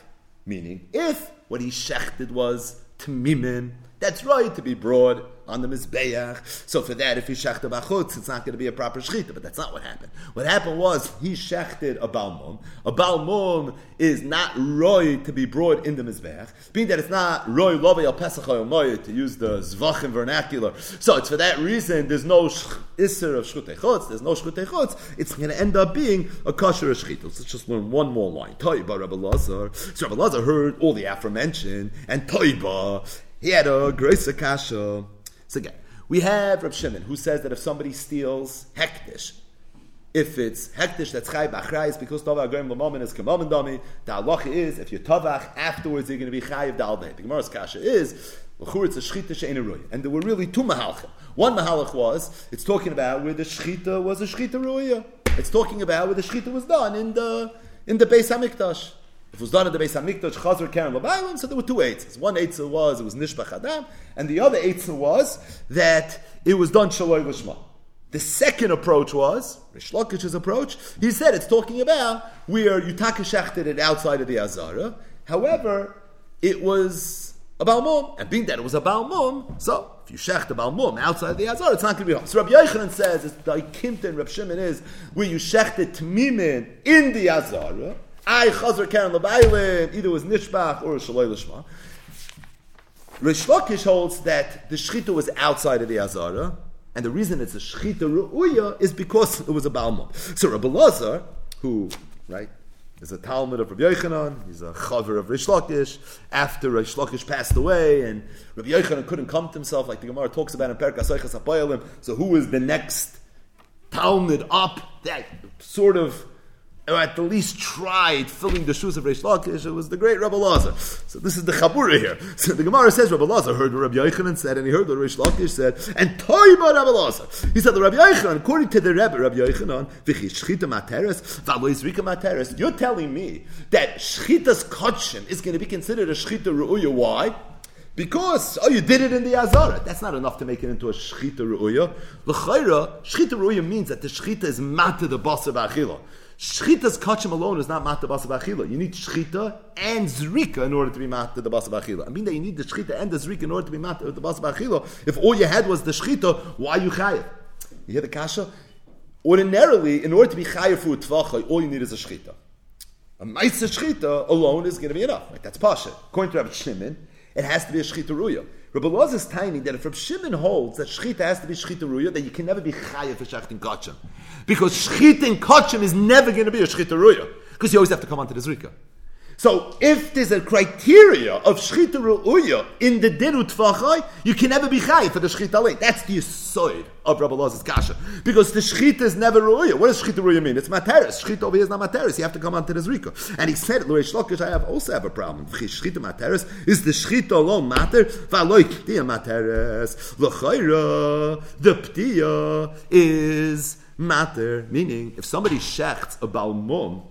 Meaning, if what he shechted was Tmimin, that's right to be broad on the Mizbeach. So for that, if he shechted B'chutz, it's not going to be a proper Shechita. But that's not what happened. What happened was he shechted a Balmum. A Balmum is not Roy to be brought in the Mizbeach, being that it's not Roy Lovei al Pesach al Moed, to use the Zvachim vernacular. So it's for that reason, there's no Isser of Shchutei Chutz, there's no Shchutei Chutz, it's going to end up being a Kasher of Shchitah. Let's just learn one more line. Toiba Rabbi Lazar. So Rabbi Lazar heard all the aforementioned, and Toiba, he had a Groisa Kasha. So again, we have Reb Shimon, who says that if somebody steals hektish, if it's hektish that's chai b'achrais, because tovah agrim l'momen is k'momen dami, the halacha is, if you're tovach, afterwards you're going to be chai of da'al b'hei. The Gemara's kasha is, l'chur it's a shchita she'en ruy. And there were really two mahalcha. One mahalach was, it's talking about where the shchita was a shchita ruya. It's talking about where the shchita was done in the Beis HaMikdash. If it was done at the Beis HaMikdash, Chazor Karen L'Bayim, so there were two eitzes. One eitzah was, it was Nishbach Adam, and the other eitzah was that it was done Shaloi L'Shma. The second approach was, Rish Lakish's approach, he said it's talking about where you takashachted it outside of the Azara. However, it was a Balmum, and being that it was a Balmum, so if you shecht a Balmum outside of the Azara, it's not going to be home. So Rabbi Yochanan says, it's the Ikimta and Reb Shimon is, where you shechted Tmimin in the Azara, I Chazor Karen L'Bayim, either it was Nishbach or Shaloi L'Shma. Rish Lakish holds that the Shechita was outside of the Azara, and the reason it's a Shechita Ru'uya is because it was a Balmum. So Rabbi Lazar, who, right, is a Talmud of Rabbi Yochanan, he's a Chaver of Rish Lakish, after Rish Lakish passed away, and Rabbi Yochanan couldn't come to himself, like the Gemara talks about in Perek HaSoiches HaPoelim, so who is the next Talmud up that sort of, or at the least tried filling the shoes of Reish Lakish? It was the great Rabbi Lazar. So this is the Chabura here. So the Gemara says Rabbi Lazar heard what Rabbi Yochanan said, and he heard what Reish Lakish said, and Toiba Rabbi Lazar. He said the Rabbi Yochanan, according to the Rebbe, Rabbi Yochanan, V'chi Shchita Materes, V'alo Yizrika Materes. You're telling me that Shchita's Kodshim is going to be considered a Shchita Ru'uya? Why? Because, you did it in the Azara. That's not enough to make it into a Shchita Ru'uya. L'chayra, Shchita Ru'uya means that the Shchita is mata the Basar B'Achila. Shchita's kachim alone is not mat the basa b'achila. You need shchita and zrika in order to be mat the basa b'achila. I mean that you need the shchita and the zrika in order to be mat the basa b'achila. If all you had was the shchita, why you chayev? You hear the kasha? Ordinarily, in order to be chayev for utvachai, all you need is a shchita. A ma'isa shchita alone is going to be enough. Right? That's pasha. According to Rabbi Shimon, it has to be a shchita ruya. Rabbi Loz is tiny that if Rabbi Shimon holds that shchita has to be shchita ruya, that you can never be chayev for shechting kachim. Because shchita and kachim is never going to be a shchita ruya. Because you always have to come onto the zrika. So if there's a criteria of shchita ruya in the din u'tvachai, you can never be chayev for the shchita alei. That's the yisoid of Rabbi Loz's kasha. Because the shchita is never ruya. What does shchita ruya mean? It's materis. Shchita over here is not materis. You have to come onto the zrika. And he said, Reish Lakish, I also have a problem. Shchita materis is the shchita alone mater, v'aloi p'tia materis. L'chayra, the p'tia is matter, meaning if somebody shechts a balmum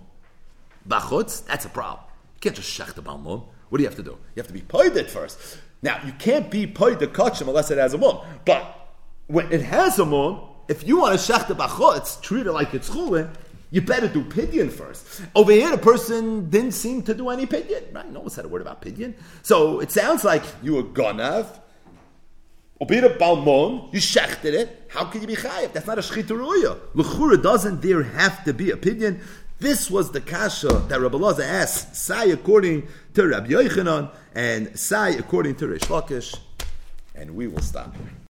b'chutz, that's a problem. You can't just shecht a balmum. What do you have to do? You have to be poided first. Now, you can't be poided kachim unless it has a mum. But when it has a mum, if you want to shecht a b'chutz, treat it like it's chulin, you better do pidyon first. Over here, the person didn't seem to do any pidyon, right? No one said a word about pidyon. So it sounds like you were gonav, obeyed a balmum, you shechted it. How can you be chayev? That's not a shechita ruya. L'chura, doesn't there have to be opinion? This was the kasha that Rabbi Lazar asked. Sai according to Rabbi Yochanan and Sai according to Reish Lakish, and we will stop here.